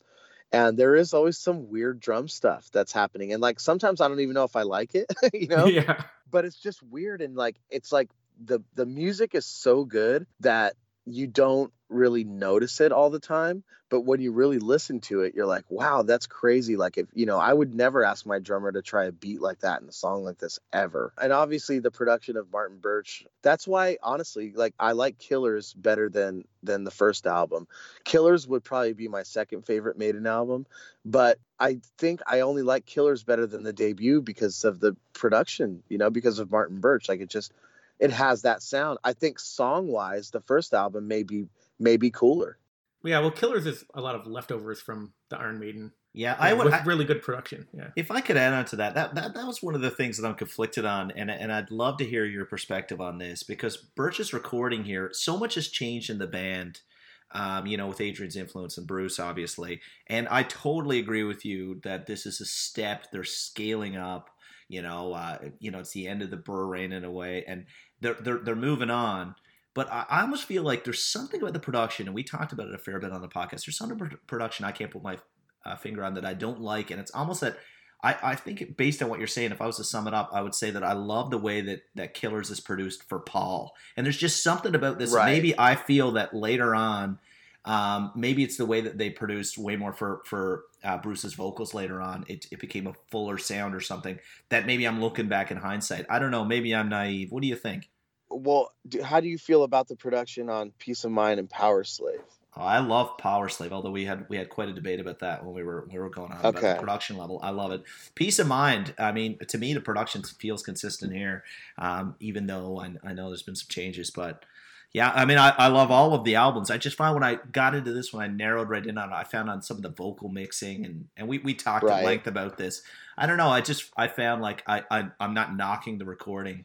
And there is always some weird drum stuff that's happening. And like, sometimes I don't even know if I like it, you know, yeah. but it's just weird. And like, it's like the, the music is so good that you don't really notice it all the time. But when you really listen to it, you're like, wow, that's crazy. Like, if, you know, I would never ask my drummer to try a beat like that in a song like this ever. And obviously the production of Martin Birch, that's why, honestly, like I like Killers better than, than the first album. Killers would probably be my second favorite Maiden album, but I think I only like Killers better than the debut because of the production, you know, because of Martin Birch. Like it just, it has that sound. I think song-wise, the first album may be, may be cooler. Yeah, well, Killers is a lot of leftovers from the Iron Maiden. Yeah, I would. With I, really good production. Yeah. If I could add on to that, that, that, that was one of the things that I'm conflicted on, and and I'd love to hear your perspective on this, because Birch's recording here, so much has changed in the band, um, you know, with Adrian's influence and Bruce, obviously. And I totally agree with you that this is a step, they're scaling up, you know, uh, you know, it's the end of the Burr reign in a way, and they're they're, they're moving on. But I almost feel like there's something about the production, and we talked about it a fair bit on the podcast. There's some production I can't put my uh, finger on that I don't like, and it's almost that I, I think based on what you're saying, if I was to sum it up, I would say that I love the way that, that Killers is produced for Paul. And there's just something about this. Right. Maybe I feel that later on, um, maybe it's the way that they produced way more for, for uh, Bruce's vocals later on. It, it became a fuller sound or something that maybe I'm looking back in hindsight. I don't know. Maybe I'm naive. What do you think? Well, do, how do you feel about the production on Peace of Mind and Power Slave? Oh, I love Power Slave, although we had we had quite a debate about that when we were we were going on okay. about the production level. I love it. Peace of Mind, I mean, to me, the production feels consistent here, um, even though I, I know there's been some changes. But, yeah, I mean, I, I love all of the albums. I just find when I got into this, when I narrowed right in on it, I found on some of the vocal mixing, and, and we, we talked right. at length about this. I don't know. I just I found, like, I, I I'm not knocking the recording,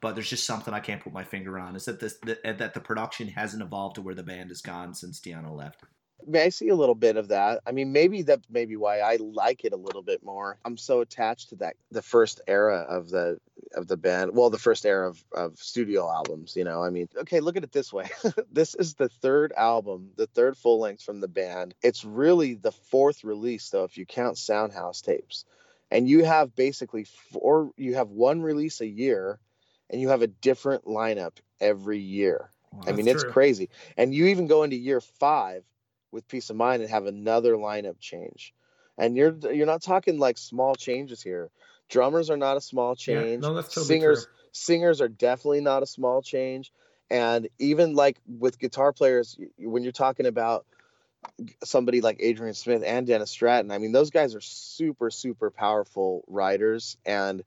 but there's just something I can't put my finger on. Is that this the, that the production hasn't evolved to where the band has gone since Di'Anno left? I, mean, I see a little bit of that. I mean, maybe that maybe why I like it a little bit more. I'm so attached to that the first era of the of the band. Well, the first era of, of studio albums. You know, I mean, okay, look at it this way. This is the third album, the third full length from the band. It's really the fourth release, though, if you count Soundhouse tapes, and you have basically four. You have one release a year. And you have a different lineup every year. Well, I mean, it's true. Crazy. And you even go into year five with Peace of Mind and have another lineup change. And you're you're not talking like small changes here. Drummers are not a small change. Yeah, no, that's totally singers true. Singers are definitely not a small change. And even like with guitar players, when you're talking about somebody like Adrian Smith and Dennis Stratton, I mean, those guys are super, super powerful writers, and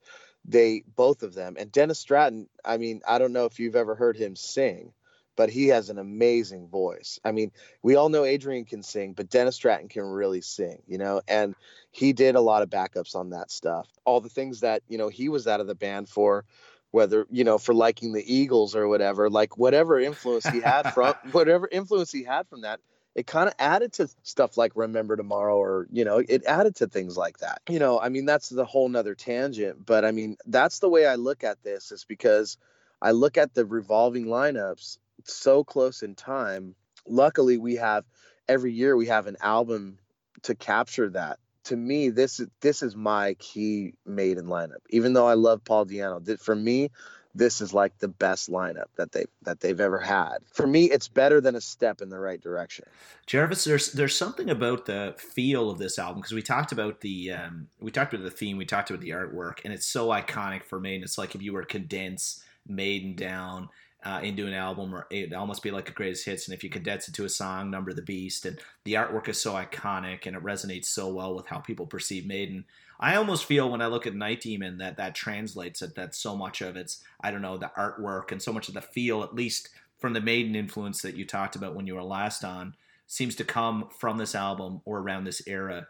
they, both of them, and Dennis Stratton, I mean, I don't know if you've ever heard him sing, but he has an amazing voice. I mean, we all know Adrian can sing, but Dennis Stratton can really sing, you know, and he did a lot of backups on that stuff. All the things that, you know, he was out of the band for, whether, you know, for liking the Eagles or whatever, like whatever influence he had from, whatever influence he had from that, it kind of added to stuff like Remember Tomorrow, or, you know, it added to things like that. You know, I mean, that's the whole nother tangent. But I mean, that's the way I look at this, is because I look at the revolving lineups so close in time. Luckily, we have every year we have an album to capture that to me, this this is my key Maiden lineup. Even though I love Paul Di'Anno, for me, this is like the best lineup that they that they've ever had. For me, it's better than a step in the right direction. Jarvis, there's there's something about the feel of this album, because we talked about the um, we talked about the theme, we talked about the artwork, and it's so iconic for Maiden. It's like if you were to condense Maiden down Uh, into an album, or it'd almost be like a greatest hits, and if you condense it to a song, Number of the Beast, and the artwork is so iconic and it resonates so well with how people perceive Maiden. I almost feel when I look at Night Demon that that translates it, that so much of its, I don't know, the artwork and so much of the feel, at least from the Maiden influence that you talked about when you were last on, seems to come from this album or around this era.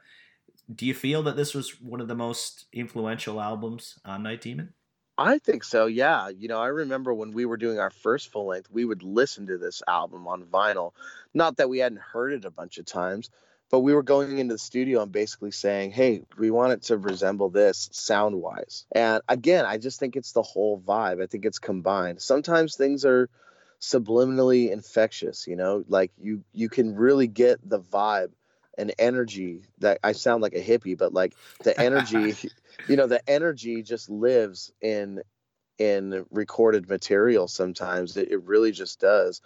Do you feel that this was one of the most influential albums on Night Demon? I think so, yeah. You know, I remember when we were doing our first full length, we would listen to this album on vinyl. Not that we hadn't heard it a bunch of times, but we were going into the studio and basically saying, hey, we want it to resemble this sound-wise. And again, I just think it's the whole vibe. I think it's combined. Sometimes things are subliminally infectious, you know? Like, you, you can really get the vibe and energy that I sound like a hippie, but like the energy, you know, the energy just lives in, in recorded material. Sometimes it, it really just does.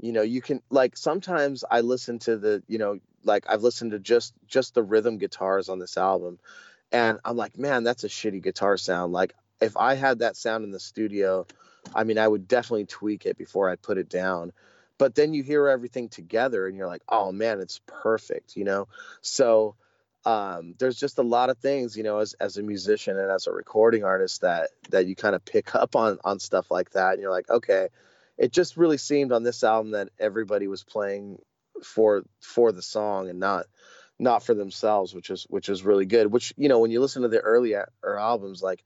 You know, you can, like, sometimes I listen to the, you know, like I've listened to just, just the rhythm guitars on this album, and I'm like, man, that's a shitty guitar sound. Like if I had that sound in the studio, I mean, I would definitely tweak it before I put it down. But then you hear everything together and you're like, oh, man, it's perfect, you know? So um, there's just a lot of things, you know, as as a musician and as a recording artist that that you kind of pick up on on stuff like that. And you're like, okay, it just really seemed on this album that everybody was playing for for the song and not not for themselves, which is which is really good. Which, you know, when you listen to the earlier albums, like,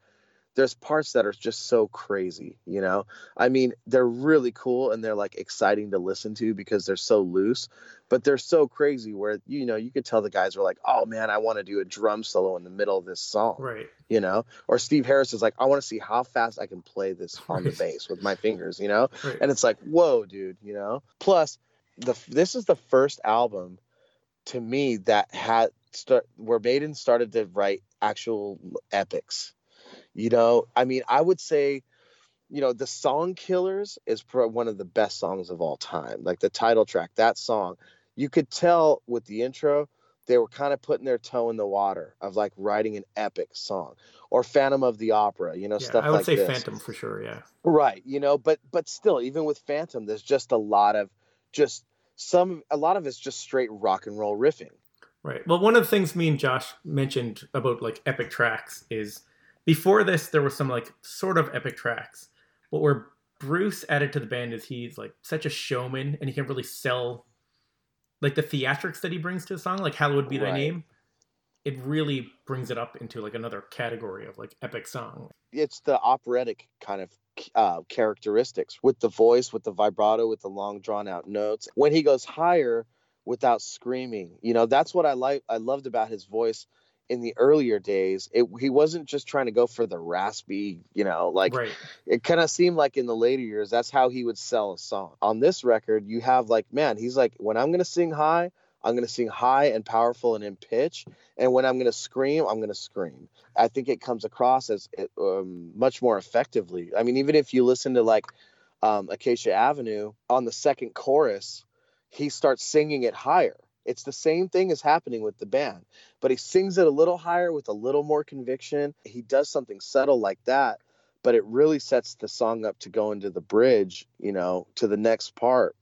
there's parts that are just so crazy, you know? I mean, they're really cool and they're like exciting to listen to because they're so loose, but they're so crazy where, you know, you could tell the guys were like, oh man, I want to do a drum solo in the middle of this song, right? You know? Or Steve Harris is like, I want to see how fast I can play this on the bass with my fingers, you know? Right. And it's like, whoa, dude, you know? Plus, the this is the first album to me that had start where Maiden started to write actual epics. You know, I mean, I would say, you know, the song Killers is probably one of the best songs of all time. Like the title track, that song, you could tell with the intro, they were kind of putting their toe in the water of like writing an epic song. Or Phantom of the Opera, you know, yeah, stuff like this. I would say this. Phantom for sure, yeah. Right, you know, but but still, even with Phantom, there's just a lot of just some, a lot of it's just straight rock and roll riffing. Right. Well, one of the things me and Josh mentioned about like epic tracks is, before this, there were some like sort of epic tracks, but where Bruce added to the band is he's like such a showman, and he can really sell like the theatrics that he brings to the song, like Hallowed Be Thy right. Name. It really brings it up into like another category of like epic song. It's the operatic kind of uh, characteristics with the voice, with the vibrato, with the long drawn out notes. When he goes higher without screaming, you know, that's what I like. I loved about his voice. In the earlier days, it, he wasn't just trying to go for the raspy, you know, like right. It kind of seemed like in the later years, that's how he would sell a song. On this record, you have like, man, he's like, when I'm going to sing high, I'm going to sing high and powerful and in pitch. And when I'm going to scream, I'm going to scream. I think it comes across as um, much more effectively. I mean, even if you listen to like um, Acacia Avenue, on the second chorus, he starts singing it higher. It's the same thing as happening with the band, but he sings it a little higher with a little more conviction. He does something subtle like that, but it really sets the song up to go into the bridge, you know, to the next part,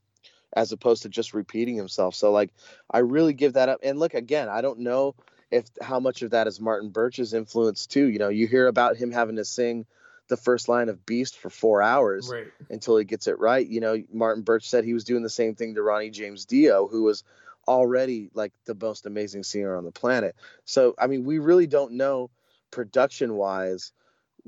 as opposed to just repeating himself. So like, I really give that up. And look, again, I don't know if how much of that is Martin Birch's influence too. You know, you hear about him having to sing the first line of Beast for four hours right. until he gets it right. You know, Martin Birch said he was doing the same thing to Ronnie James Dio, who was already like the most amazing singer on the planet. So, I mean, we really don't know production wise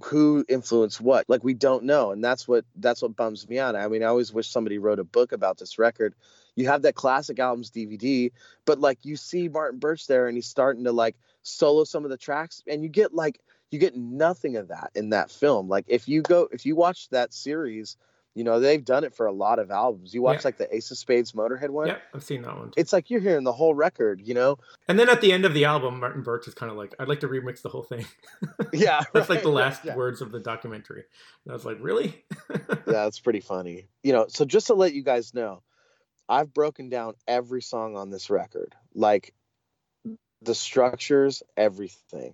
who influenced what, like we don't know. And that's what, that's what bums me out. I mean, I always wish somebody wrote a book about this record. You have that classic albums D V D, but like you see Martin Birch there and he's starting to like solo some of the tracks and you get like, you get nothing of that in that film. Like if you go, if you watch that series, You know, they've done it for a lot of albums. You watch yeah. like the Ace of Spades Motorhead one. Yeah, I've seen that one too. It's like you're hearing the whole record, you know? And then at the end of the album, Martin Birch is kind of like, I'd like to remix the whole thing. Yeah. That's right, like the last yeah. words of the documentary. And I was like, really? Yeah, that's pretty funny. You know, so just to let you guys know, I've broken down every song on this record. Like the structures, everything.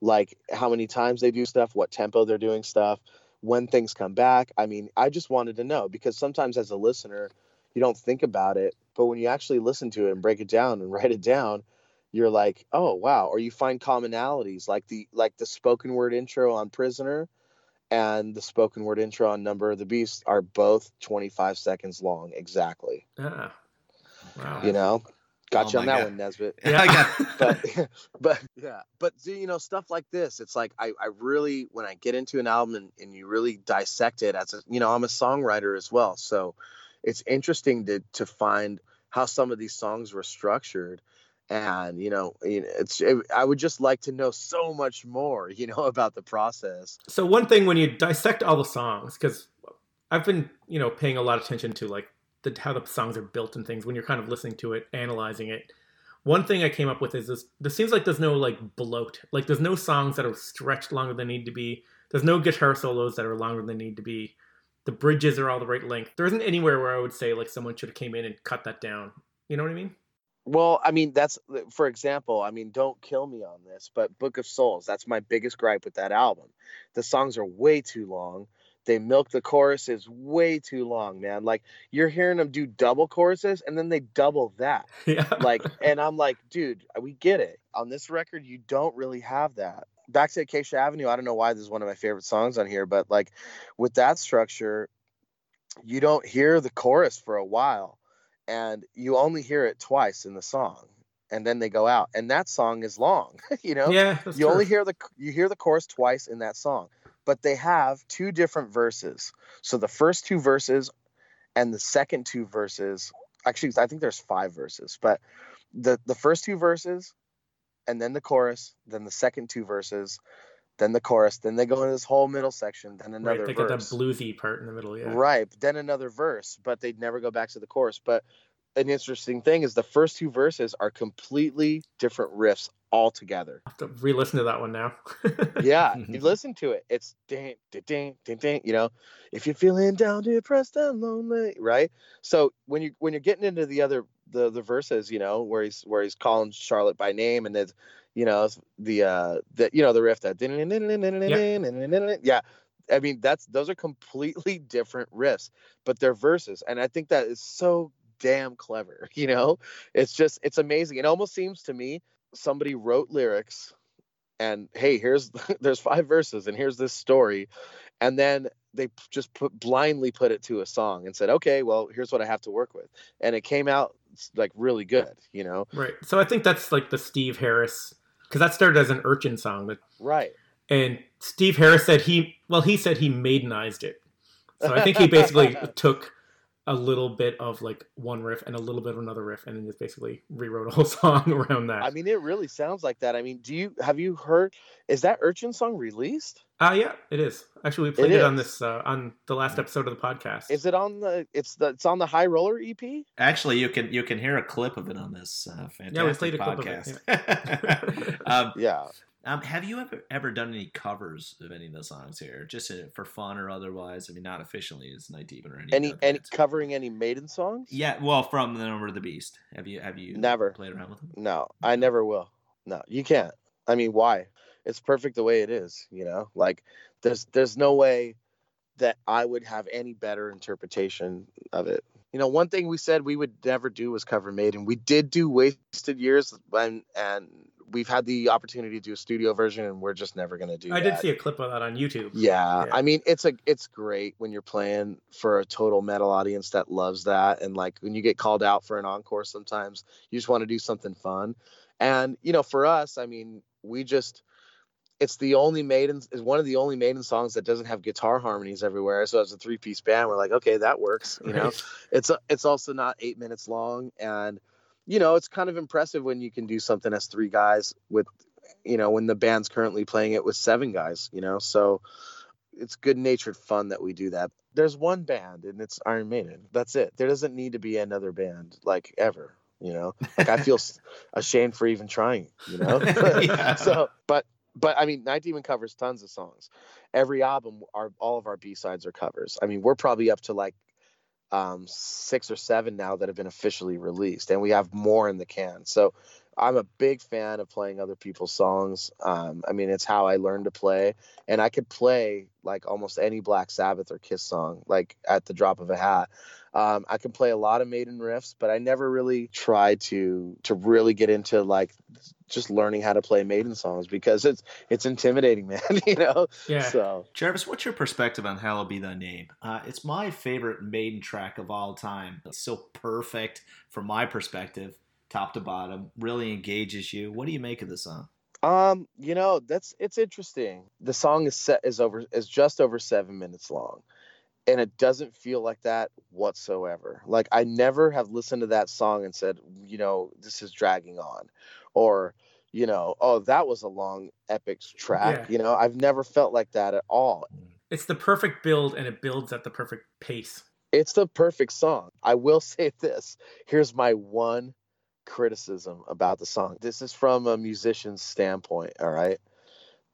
Like how many times they do stuff, what tempo they're doing stuff. When things come back, I mean, I just wanted to know, because sometimes as a listener, you don't think about it. But when you actually listen to it and break it down and write it down, you're like, oh, wow. Or you find commonalities like the like the spoken word intro on Prisoner and the spoken word intro on Number of the Beast are both twenty-five seconds long. Exactly. Yeah. Wow. You know, got oh you on that God. one, Nesbitt. Yeah, I got it. But, but, yeah. But, you know, stuff like this, it's like I, I really, when I get into an album and, and you really dissect it, as a, you know, I'm a songwriter as well. So it's interesting to to find how some of these songs were structured. And, you know, it's it, I would just like to know so much more, you know, about the process. So one thing when you dissect all the songs, because I've been, you know, paying a lot of attention to, like, The, how the songs are built and things when you're kind of listening to it, analyzing it. One thing I came up with is this, this seems like there's no like bloat. Like there's no songs that are stretched longer than they need to be. There's no guitar solos that are longer than they need to be. The bridges are all the right length. There isn't anywhere where I would say like someone should have came in and cut that down. You know what I mean? Well, I mean, that's, for example, I mean, don't kill me on this, but Book of Souls, that's my biggest gripe with that album. The songs are way too long. They milk the choruses way too long, man. Like you're hearing them do double choruses and then they double that. Yeah. Like, and I'm like, dude, we get it. On this record, you don't really have that. Back to Acacia Avenue. I don't know why this is one of my favorite songs on here, but like with that structure, you don't hear the chorus for a while and you only hear it twice in the song. And then they go out and that song is long, you know, yeah, you true. only hear the, you hear the chorus twice in that song. But they have two different verses. So the first two verses and the second two verses, actually, I think there's five verses, but the, the first two verses and then the chorus, then the second two verses, then the chorus, then they go into this whole middle section, then another verse. Right, they got that bluesy part in the middle, yeah. Right, then another verse, but they'd never go back to the chorus. But an interesting thing is the first two verses are completely different riffs altogether. I have to re-listen to that one now. Yeah, you listen to it. It's ding, ding, ding, ding, ding. You know, if you're feeling down, depressed, and lonely, right? So when you when you're getting into the other the the verses, you know, where he's where he's calling Charlotte by name, and it's you know the uh that you know the riff that yeah. yeah. I mean that's those are completely different riffs, but they're verses, and I think that is so damn clever. You know, it's just it's amazing. It almost seems to me somebody wrote lyrics and hey, here's there's five verses and here's this story, and then they just put blindly put it to a song and said, okay, well, here's what I have to work with, and it came out like really good, you know? Right. So I think that's like the Steve Harris, because that started as an Urchin song, but, right? And Steve Harris said he well he said he Maidenized it. So I think he basically took a little bit of like one riff and a little bit of another riff, and then just basically rewrote a whole song around that. I mean, it really sounds like that. I mean, do you, have you heard, is that Urchin song released? Ah, uh, yeah, it is. Actually, we played it, it on this, uh, on the last episode of the podcast. Is it on the, it's the, it's on the High Roller E P? Actually, you can, you can hear a clip of it on this uh, fantastic yeah, we played a podcast. Clip of it, yeah. um, yeah. Um, have you ever, ever done any covers of any of the songs here, just uh, for fun or otherwise? I mean, not officially as Night Demon or any any, any covering any Maiden songs? Yeah, well, from the Number of the Beast. Have you have you never played around with them? No, I never will. No, you can't. I mean, why? It's perfect the way it is. You know, like there's there's no way that I would have any better interpretation of it. You know, one thing we said we would never do was cover Maiden. We did do Wasted Years when and. We've had the opportunity to do a studio version, and we're just never going to do I that. I did see a clip of that on YouTube. Yeah, yeah. I mean, it's a it's great when you're playing for a total metal audience that loves that. And, like, when you get called out for an encore sometimes, you just want to do something fun. And, you know, for us, I mean, we just – it's the only Maiden – it's one of the only Maiden songs that doesn't have guitar harmonies everywhere. So as a three-piece band, we're like, okay, that works, you right. know. It's a, it's also not eight minutes long, and – you know, it's kind of impressive when you can do something as three guys with, you know, when the band's currently playing it with seven guys, you know. So it's good natured fun that we do that. There's one band and it's Iron Maiden. That's it. There doesn't need to be another band like ever, you know, like I feel ashamed for even trying, you know? Yeah. So, but, but I mean, Night Demon covers tons of songs. Every album, our, all of our B-sides are covers. I mean, we're probably up to like um, six or seven now that have been officially released, and we have more in the can. So I'm a big fan of playing other people's songs. Um, I mean, it's how I learned to play, and I could play like almost any Black Sabbath or Kiss song, like at the drop of a hat. Um, I can play a lot of Maiden riffs, but I never really tried to, to really get into like just learning how to play Maiden songs because it's, it's intimidating, man, you know? Yeah. So Jarvis, what's your perspective on Hallowed Be Thy Name? Uh, it's my favorite Maiden track of all time. It's so perfect from my perspective. Top to bottom, really engages you. What do you make of the song? Um, you know, that's it's interesting. The song is set is over is just over seven minutes long, and it doesn't feel like that whatsoever. Like I never have listened to that song and said, you know, this is dragging on, or you know, oh, that was a long epic track. Yeah. You know, I've never felt like that at all. It's the perfect build, and it builds at the perfect pace. It's the perfect song. I will say this. Here's my one criticism about the song. This is from a musician's standpoint, all right?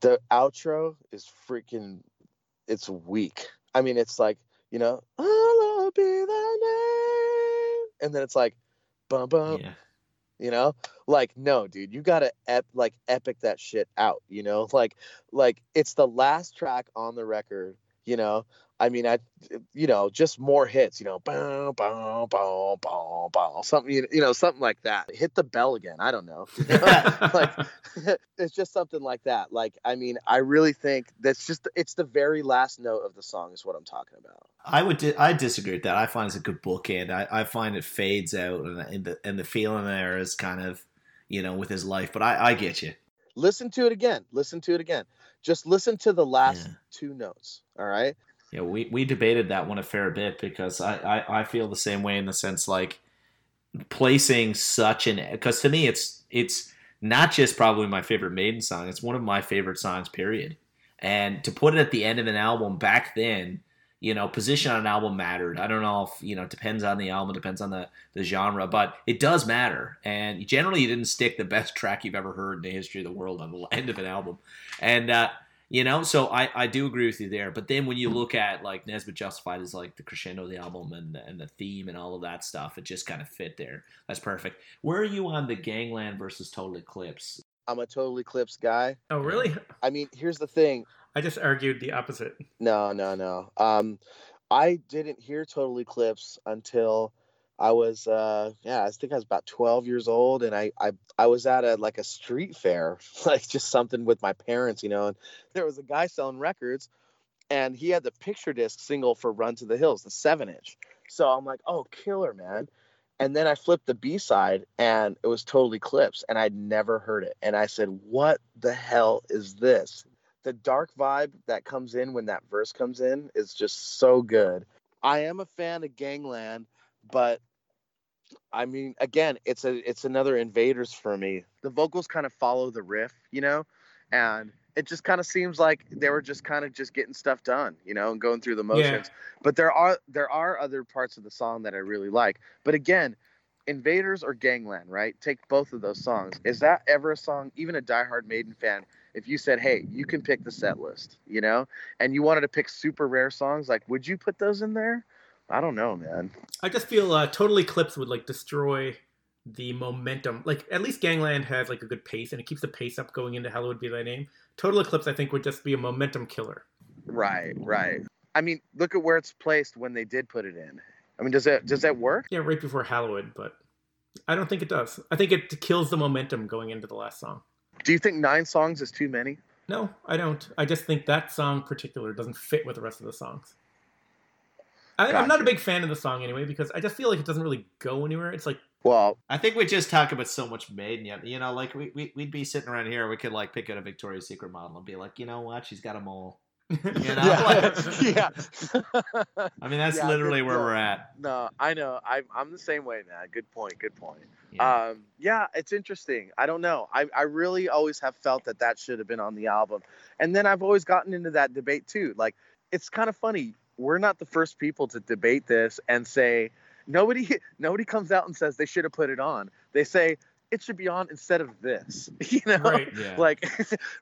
The outro is freaking, it's weak. I mean, it's like, you know, I'll be thy name. And then it's like, bum, bum. Yeah. You know? Like, no, dude, you gotta ep- like epic that shit out, you know? Like, like it's the last track on the record, you know? I mean, I, you know, just more hits, you know, boom, boom, boom, boom, boom, something, you know, something like that. Hit the bell again. I don't know. You know? Like, it's just something like that. Like, I mean, I really think that's just, it's the very last note of the song is what I'm talking about. I would, di- I disagree with that. I find it's a good bookend. I, I find it fades out and the, and the feeling there is kind of, you know, with his life, but I, I get you. Listen to it again. Listen to it again. Just listen to the last yeah. two notes. All right. Yeah, we, we debated that one a fair bit because I, I, I feel the same way in the sense like placing such an – because to me it's it's not just probably my favorite Maiden song. It's one of my favorite songs, period. And to put it at the end of an album back then, you know, position on an album mattered. I don't know if, you know, it depends on the album, depends on the, the genre, but it does matter. And generally you didn't stick the best track you've ever heard in the history of the world on the end of an album. And – uh You know, so I, I do agree with you there. But then when you look at like Nesbitt Justified is like the crescendo of the album and the, and the theme and all of that stuff, it just kind of fit there. That's perfect. Where are you on the Gangland versus Total Eclipse? I'm a Total Eclipse guy. Oh, really? I mean, here's the thing. I just argued the opposite. No, no, no. Um, I didn't hear Total Eclipse until I was, uh, yeah, I think I was about twelve years old, and I, I, I was at a like a street fair, like just something with my parents, you know. And there was a guy selling records, and he had the picture disc single for "Run to the Hills," the seven inch. So I'm like, oh, killer, man. And then I flipped the B side, and it was Total Eclipse, and I'd never heard it, and I said, what the hell is this? The dark vibe that comes in when that verse comes in is just so good. I am a fan of Gangland, but I mean, again, it's a it's another Invaders for me. The vocals kind of follow the riff, you know, and it just kind of seems like they were just kind of just getting stuff done, you know, and going through the motions. Yeah. But there are there are other parts of the song that I really like. But again, Invaders or Gangland, right? Take both of those songs. Is that ever a song, even a diehard Maiden fan, if you said, hey, you can pick the set list, you know, and you wanted to pick super rare songs, like, would you put those in there? I don't know, man. I just feel uh, Total Eclipse would like destroy the momentum. Like at least Gangland has like a good pace and it keeps the pace up going into Hallowed Be Thy Name. Total Eclipse, I think, would just be a momentum killer. Right, right. I mean, look at where it's placed when they did put it in. I mean, does that does that work? Yeah, right before Hallowed, but I don't think it does. I think it kills the momentum going into the last song. Do you think nine songs is too many? No, I don't. I just think that song in particular doesn't fit with the rest of the songs. I, gotcha. I'm not a big fan of the song anyway, because I just feel like it doesn't really go anywhere. It's like, well, I think we just talk about so much Maiden yet. You know, like we, we, we'd be sitting around here. We could like pick out a Victoria's Secret model and be like, you know what? She's got a mole. You know? Yeah. I mean, that's yeah, literally where no, we're at. No, I know. I'm, I'm the same way, man. Good point. Good point. Yeah. Um, yeah, it's interesting. I don't know. I, I really always have felt that that should have been on the album. And then I've always gotten into that debate too. Like, it's kind of funny. We're not the first people to debate this and say, nobody, nobody comes out and says they should have put it on. They say it should be on instead of this, you know, right, yeah. Like,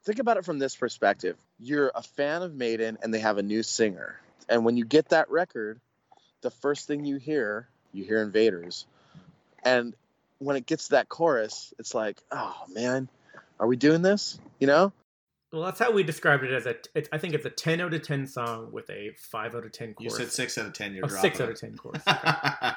think about it from this perspective. You're a fan of Maiden and they have a new singer. And when you get that record, the first thing you hear, you hear Invaders. And when it gets to that chorus, it's like, oh, man, are we doing this? You know? Well, that's how we described it as a, it, I think it's a ten out of ten song with a five out of ten chorus. You said six out of ten, you're oh, dropping six out of ten chorus. Okay.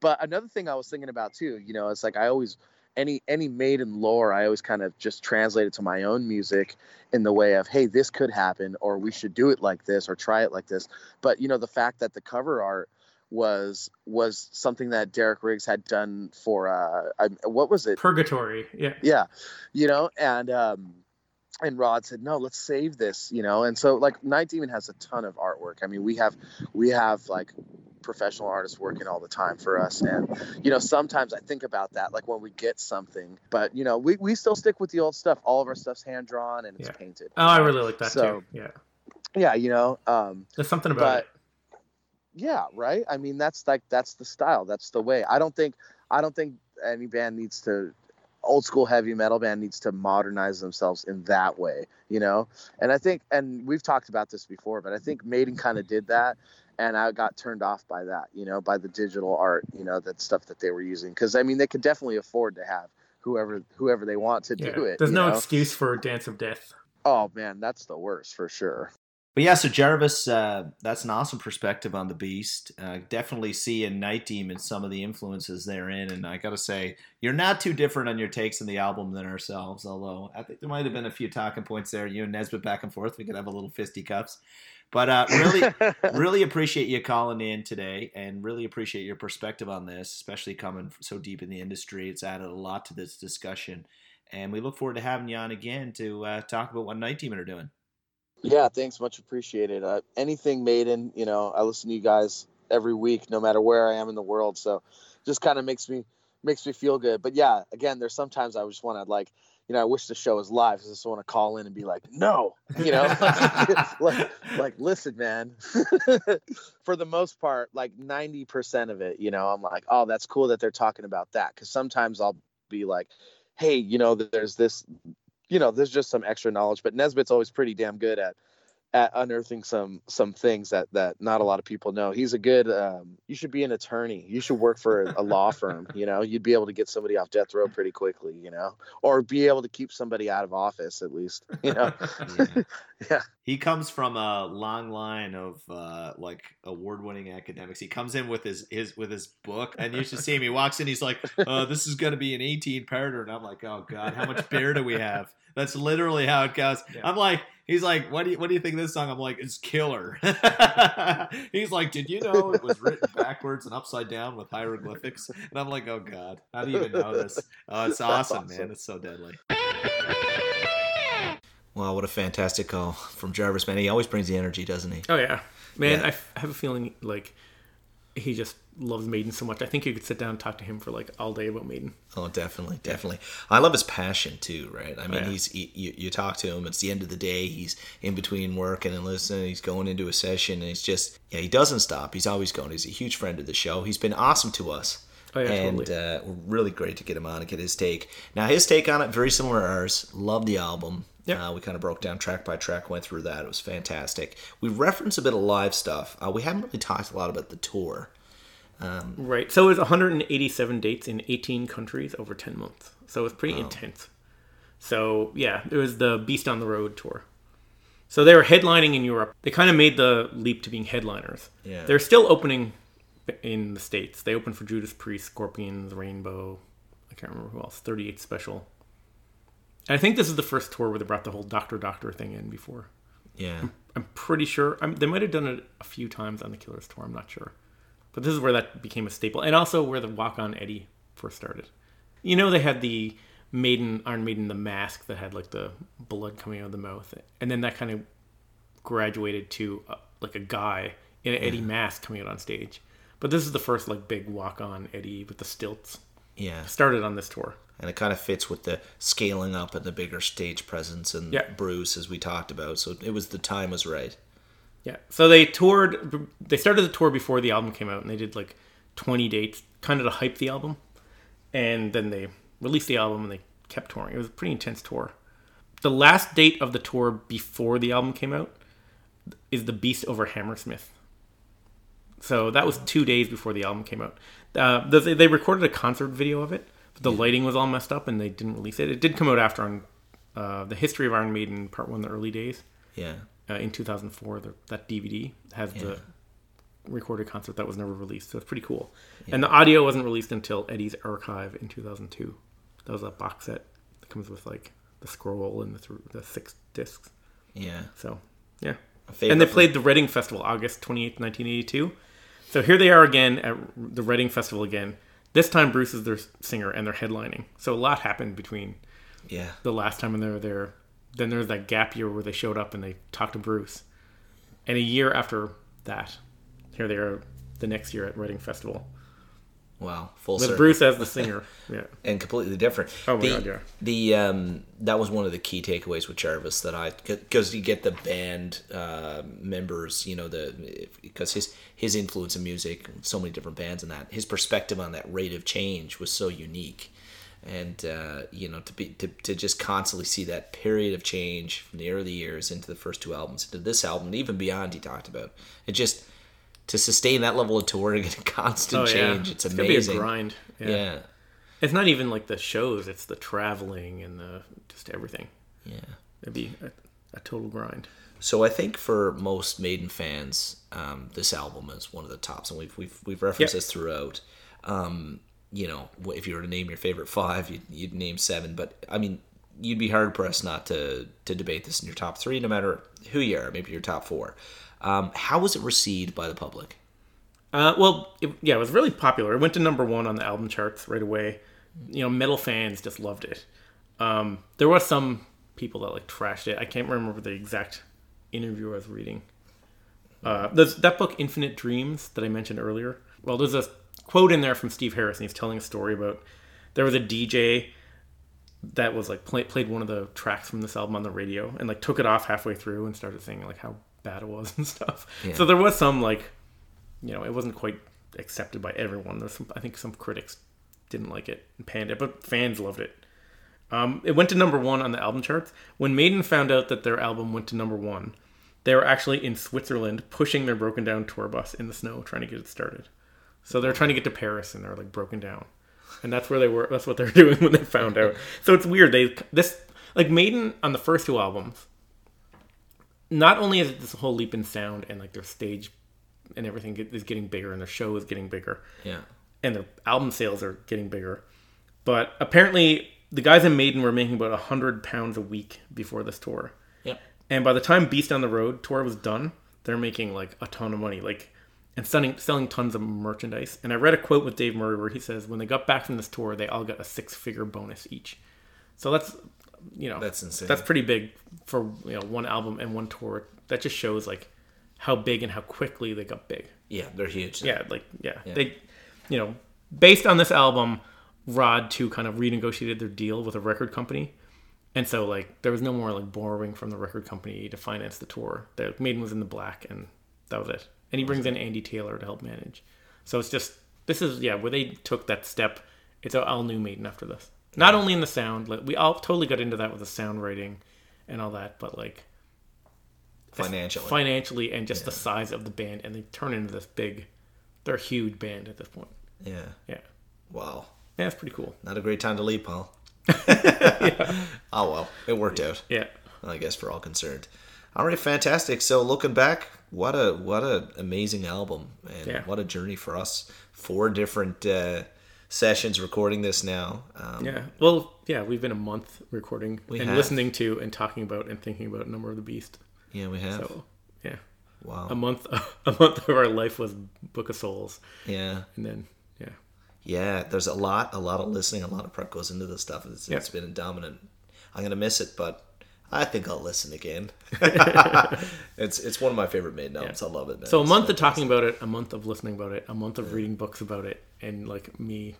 But another thing I was thinking about, too, you know, it's like I always, any any Maiden lore, I always kind of just translate it to my own music in the way of, hey, this could happen, or we should do it like this, or try it like this. But, you know, the fact that the cover art was was something that Derek Riggs had done for uh I, what was it Purgatory, yeah yeah you know, and um and Rod said, no, let's save this, you know. And so, like, Night Demon has a ton of artwork. I mean, we have we have like professional artists working all the time for us, and, you know, sometimes I think about that, like, when we get something, but, you know, we, we still stick with the old stuff. All of our stuff's hand drawn and it's yeah. painted. Oh, I really like that so, too. Yeah, yeah, you know, um there's something about but, it. Yeah, right. I mean, that's like that's the style. That's the way. I don't think I don't think any band needs to old school heavy metal band needs to modernize themselves in that way, you know? And I think and we've talked about this before, but I think Maiden kind of did that, and I got turned off by that, you know, by the digital art, you know, that stuff that they were using, cuz I mean, they could definitely afford to have whoever whoever they want to yeah, do it. There's no know? excuse for Dance of Death. Oh man, that's the worst for sure. But yeah, so Jarvis, uh, that's an awesome perspective on the Beast. Uh, definitely see in Night Demon some of the influences therein. And I got to say, you're not too different on your takes on the album than ourselves, although I think there might have been a few talking points there. You and Nesbitt back and forth, we could have a little fisticuffs. But uh, really, really appreciate you calling in today, and really appreciate your perspective on this, especially coming so deep in the industry. It's added a lot to this discussion. And we look forward to having you on again to uh, talk about what Night Demon are doing. Yeah, thanks. Much appreciated. Uh, anything Maiden, you know, I listen to you guys every week, no matter where I am in the world. So just kind of makes me makes me feel good. But yeah, again, there's sometimes I just want to, like, you know, I wish the show was live. I just want to call in and be like, no, you know, like, like, listen, man, for the most part, like ninety percent of it, you know, I'm like, oh, that's cool that they're talking about that. Because sometimes I'll be like, hey, you know, there's this. You know, there's just some extra knowledge, but Nesbitt's always pretty damn good at at unearthing some some things that that not a lot of people know. He's a good. Um, you should be an attorney. You should work for a law firm. You know, you'd be able to get somebody off death row pretty quickly. You know, or be able to keep somebody out of office at least. You know, yeah. yeah. He comes from a long line of uh, like award-winning academics. He comes in with his his with his book, and you should see him. He walks in. He's like, uh, "This is going to be an eighteen-parter," and I'm like, "Oh God, how much beer do we have?" That's literally how it goes. Yeah. I'm like, he's like, what do you, what do you think of this song? I'm like, it's killer. He's like, did you know it was written backwards and upside down with hieroglyphics? And I'm like, oh God, how do you even know this? Oh, it's awesome, awesome, man. It's so deadly. Wow, what a fantastic call from Jarvis, man. He always brings the energy, doesn't he? Oh yeah, man. Yeah. I, f- I have a feeling like he just loves Maiden so much. I think you could sit down and talk to him for like all day about Maiden. Oh, definitely, definitely. I love his passion too, right? I mean, oh, yeah. he's he, you, you talk to him. It's the end of the day. He's in between work and listening. He's going into a session, and he's just yeah. He doesn't stop. He's always going. He's a huge friend of the show. He's been awesome to us. Oh, yeah, and uh, really great to get him on and get his take. Now, his take on it, very similar to ours. Love the album. Yep. Uh, we kind of broke down track by track, went through that. It was fantastic. We referenced a bit of live stuff. Uh, we haven't really talked a lot about the tour. Um, right. So it was one hundred eighty-seven dates in eighteen countries over ten months. So it was pretty wow. intense. So, yeah, it was the Beast on the Road tour. So they were headlining in Europe. They kind of made the leap to being headliners. Yeah. They're still opening in the States. They opened for Judas Priest, Scorpions, Rainbow. I can't remember who else. thirty-eight Special. I think this is the first tour where they brought the whole Doctor Doctor thing in before. Yeah. I'm, I'm pretty sure. I'm, they might have done it a few times on the Killers tour. I'm not sure. But this is where that became a staple. And also where the Walk-On Eddie first started. You know, they had the Maiden, Iron Maiden, the mask that had like the blood coming out of the mouth. And then that kind of graduated to uh, like a guy in an yeah. Eddie mask coming out on stage. But this is the first like big Walk-On Eddie with the stilts. yeah. started on this tour. And it kind of fits with the scaling up and the bigger stage presence and yeah. Bruce, as we talked about. So it was, the time was right. Yeah. So they toured, they started the tour before the album came out, and they did like twenty dates, kind of to hype the album. And then they released the album and they kept touring. It was a pretty intense tour. The last date of the tour before the album came out is The Beast Over Hammersmith. So that was two days before the album came out. Uh, they, they recorded a concert video of it, but the yeah. lighting was all messed up and they didn't release it. It did come out after on uh, The History of Iron Maiden, Part one, The Early Days. Yeah. Uh, in two thousand four, the, that D V D has yeah. the recorded concert that was never released. So it's pretty cool. Yeah. And the audio wasn't released until Eddie's Archive in two thousand two. That was a box set that comes with like the scroll and the, th- the six discs. Yeah. So, yeah. And they played the Reading Festival August twenty-eighth, nineteen eighty-two. So here they are again at the Reading Festival again. This time Bruce is their singer and they're headlining. So a lot happened between yeah. the last time and they were there. Then there's that gap year where they showed up and they talked to Bruce. And a year after that, here they are the next year at Reading Festival. Wow, full circle. With Bruce as the singer. Yeah. And completely different. Oh, my the, God, yeah. The, um, that was one of the key takeaways with Jarvis that I... Because you get the band uh, members, you know, the because his, his influence in music, so many different bands and that, his perspective on that rate of change was so unique. And, uh, you know, to be to, to just constantly see that period of change from the early years into the first two albums, into this album, and even beyond he talked about. It just... To sustain that level of touring and constant oh, yeah. change, it's, it's amazing. It's gonna be a grind. Yeah. yeah, it's not even like the shows; it's the traveling and the just everything. Yeah, it'd be a, a total grind. So I think for most Maiden fans, um, this album is one of the tops, and we've we've we've referenced yep. this throughout. Um, you know, if you were to name your favorite five, you'd, you'd name seven, but I mean, you'd be hard pressed not to to debate this in your top three, no matter who you are. Maybe your top four. Um, how was it received by the public? Uh, well, it, yeah, it was really popular. It went to number one on the album charts right away. You know, metal fans just loved it. Um, there were some people that like trashed it. I can't remember the exact interview I was reading. Uh, that book, Infinite Dreams, that I mentioned earlier. Well, there's a quote in there from Steve Harris, and he's telling a story about there was a D J that was like play, played one of the tracks from this album on the radio, and like took it off halfway through and started singing like how bad it was and stuff. Yeah. So there was some like, you know, it wasn't quite accepted by everyone. There's some, I think some critics didn't like it and panned it, but fans loved it. Um, it went to number one on the album charts. When Maiden found out that their album went to number one, they were actually in Switzerland pushing their broken down tour bus in the snow trying to get it started. So they're trying to get to Paris and they're like broken down, and that's where they were. That's what they're doing when they found out. So it's weird. They this like Maiden on the first two albums. Not only is it this whole leap in sound and like their stage and everything is getting bigger and their show is getting bigger. Yeah. And their album sales are getting bigger. But apparently the guys in Maiden were making about one hundred pounds a week before this tour. Yeah. And by the time Beast on the Road tour was done, they're making like a ton of money like and selling, selling tons of merchandise. And I read a quote with Dave Murray where he says, when they got back from this tour, they all got a six-figure bonus each. So that's... You know, that's insane. That's pretty big for, you know, one album and one tour. That just shows like how big and how quickly they got big. Yeah, they're huge. Yeah, like yeah, yeah. they, you know, based on this album, Rod too kind of renegotiated their deal with a record company, and so like there was no more like borrowing from the record company to finance the tour. The Maiden was in the black, and that was it. And he brings in Andy Taylor to help manage. So it's just this is yeah where they took that step. It's all new Maiden after this. Not only in the sound, like we all totally got into that with the sound writing and all that, but like financially, financially, and just yeah. the size of the band, and they turn into this big, they're a huge band at this point. Yeah, yeah, wow, yeah, it's pretty cool. Not a great time to leave, Paul. yeah. Oh well, it worked out. Yeah, I guess for all concerned. All right, fantastic. So looking back, what a what a amazing album, and yeah. what a journey for us. Four different. Uh, sessions recording this now um, yeah well yeah we've been a month recording we and have. Listening to and talking about and thinking about Number of the Beast. Yeah we have so yeah wow a month a month of our life was Book of Souls. Yeah and then yeah yeah there's a lot a lot of listening, a lot of prep goes into this stuff. It's, yeah. it's been a dominant. I'm gonna miss it, but I think I'll listen again. it's it's one of my favorite Maiden albums. Yeah. I love it, man. So a month it's of fantastic. Talking about it, a month of listening about it, a month of yeah. reading books about it, and like me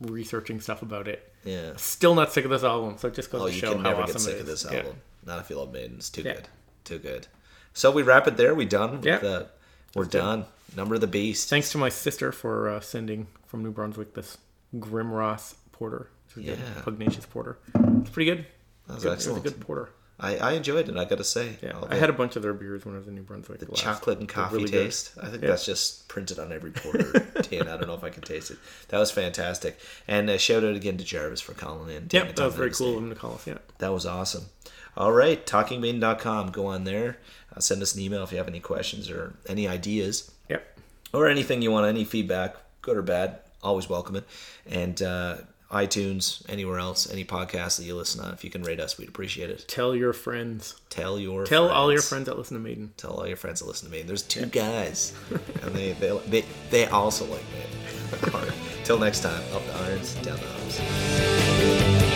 researching stuff about it. Yeah. Still not sick of this album, so it just goes oh, to show how awesome it is. Oh, you can never get sick of this album. Yeah. Not if you love Maiden. It's too yeah. good. Too good. So we wrap it there. We done with yeah. that. We're That's done. Good. Number of the Beast. Thanks to my sister for uh, sending from New Brunswick this Grimross Porter. Yeah. Pugnacious Porter. It's pretty good. That was good. Excellent. It was a good porter. I, I enjoyed it, I gotta say. Yeah, I had a bunch of their beers when I was in New Brunswick. The, the chocolate and coffee really taste. Good. I think yeah. that's just printed on every porter tin. I don't know if I can taste it. That was fantastic. And a shout out again to Jarvis for calling in. Yeah, that was very cool of him to call us. Yeah. That was awesome. All right, talking maiden dot com. Go on there. Uh, send us an email if you have any questions or any ideas. Yep. Or anything you want, any feedback, good or bad. Always welcome it. And, uh, iTunes, anywhere else, any podcast that you listen on. If you can rate us, we'd appreciate it. Tell your friends. Tell your Tell friends. all your friends that listen to Maiden. Tell all your friends that listen to Maiden. There's two yeah. guys, and they, they they they also like Maiden. Till next time, up the irons, down the hops.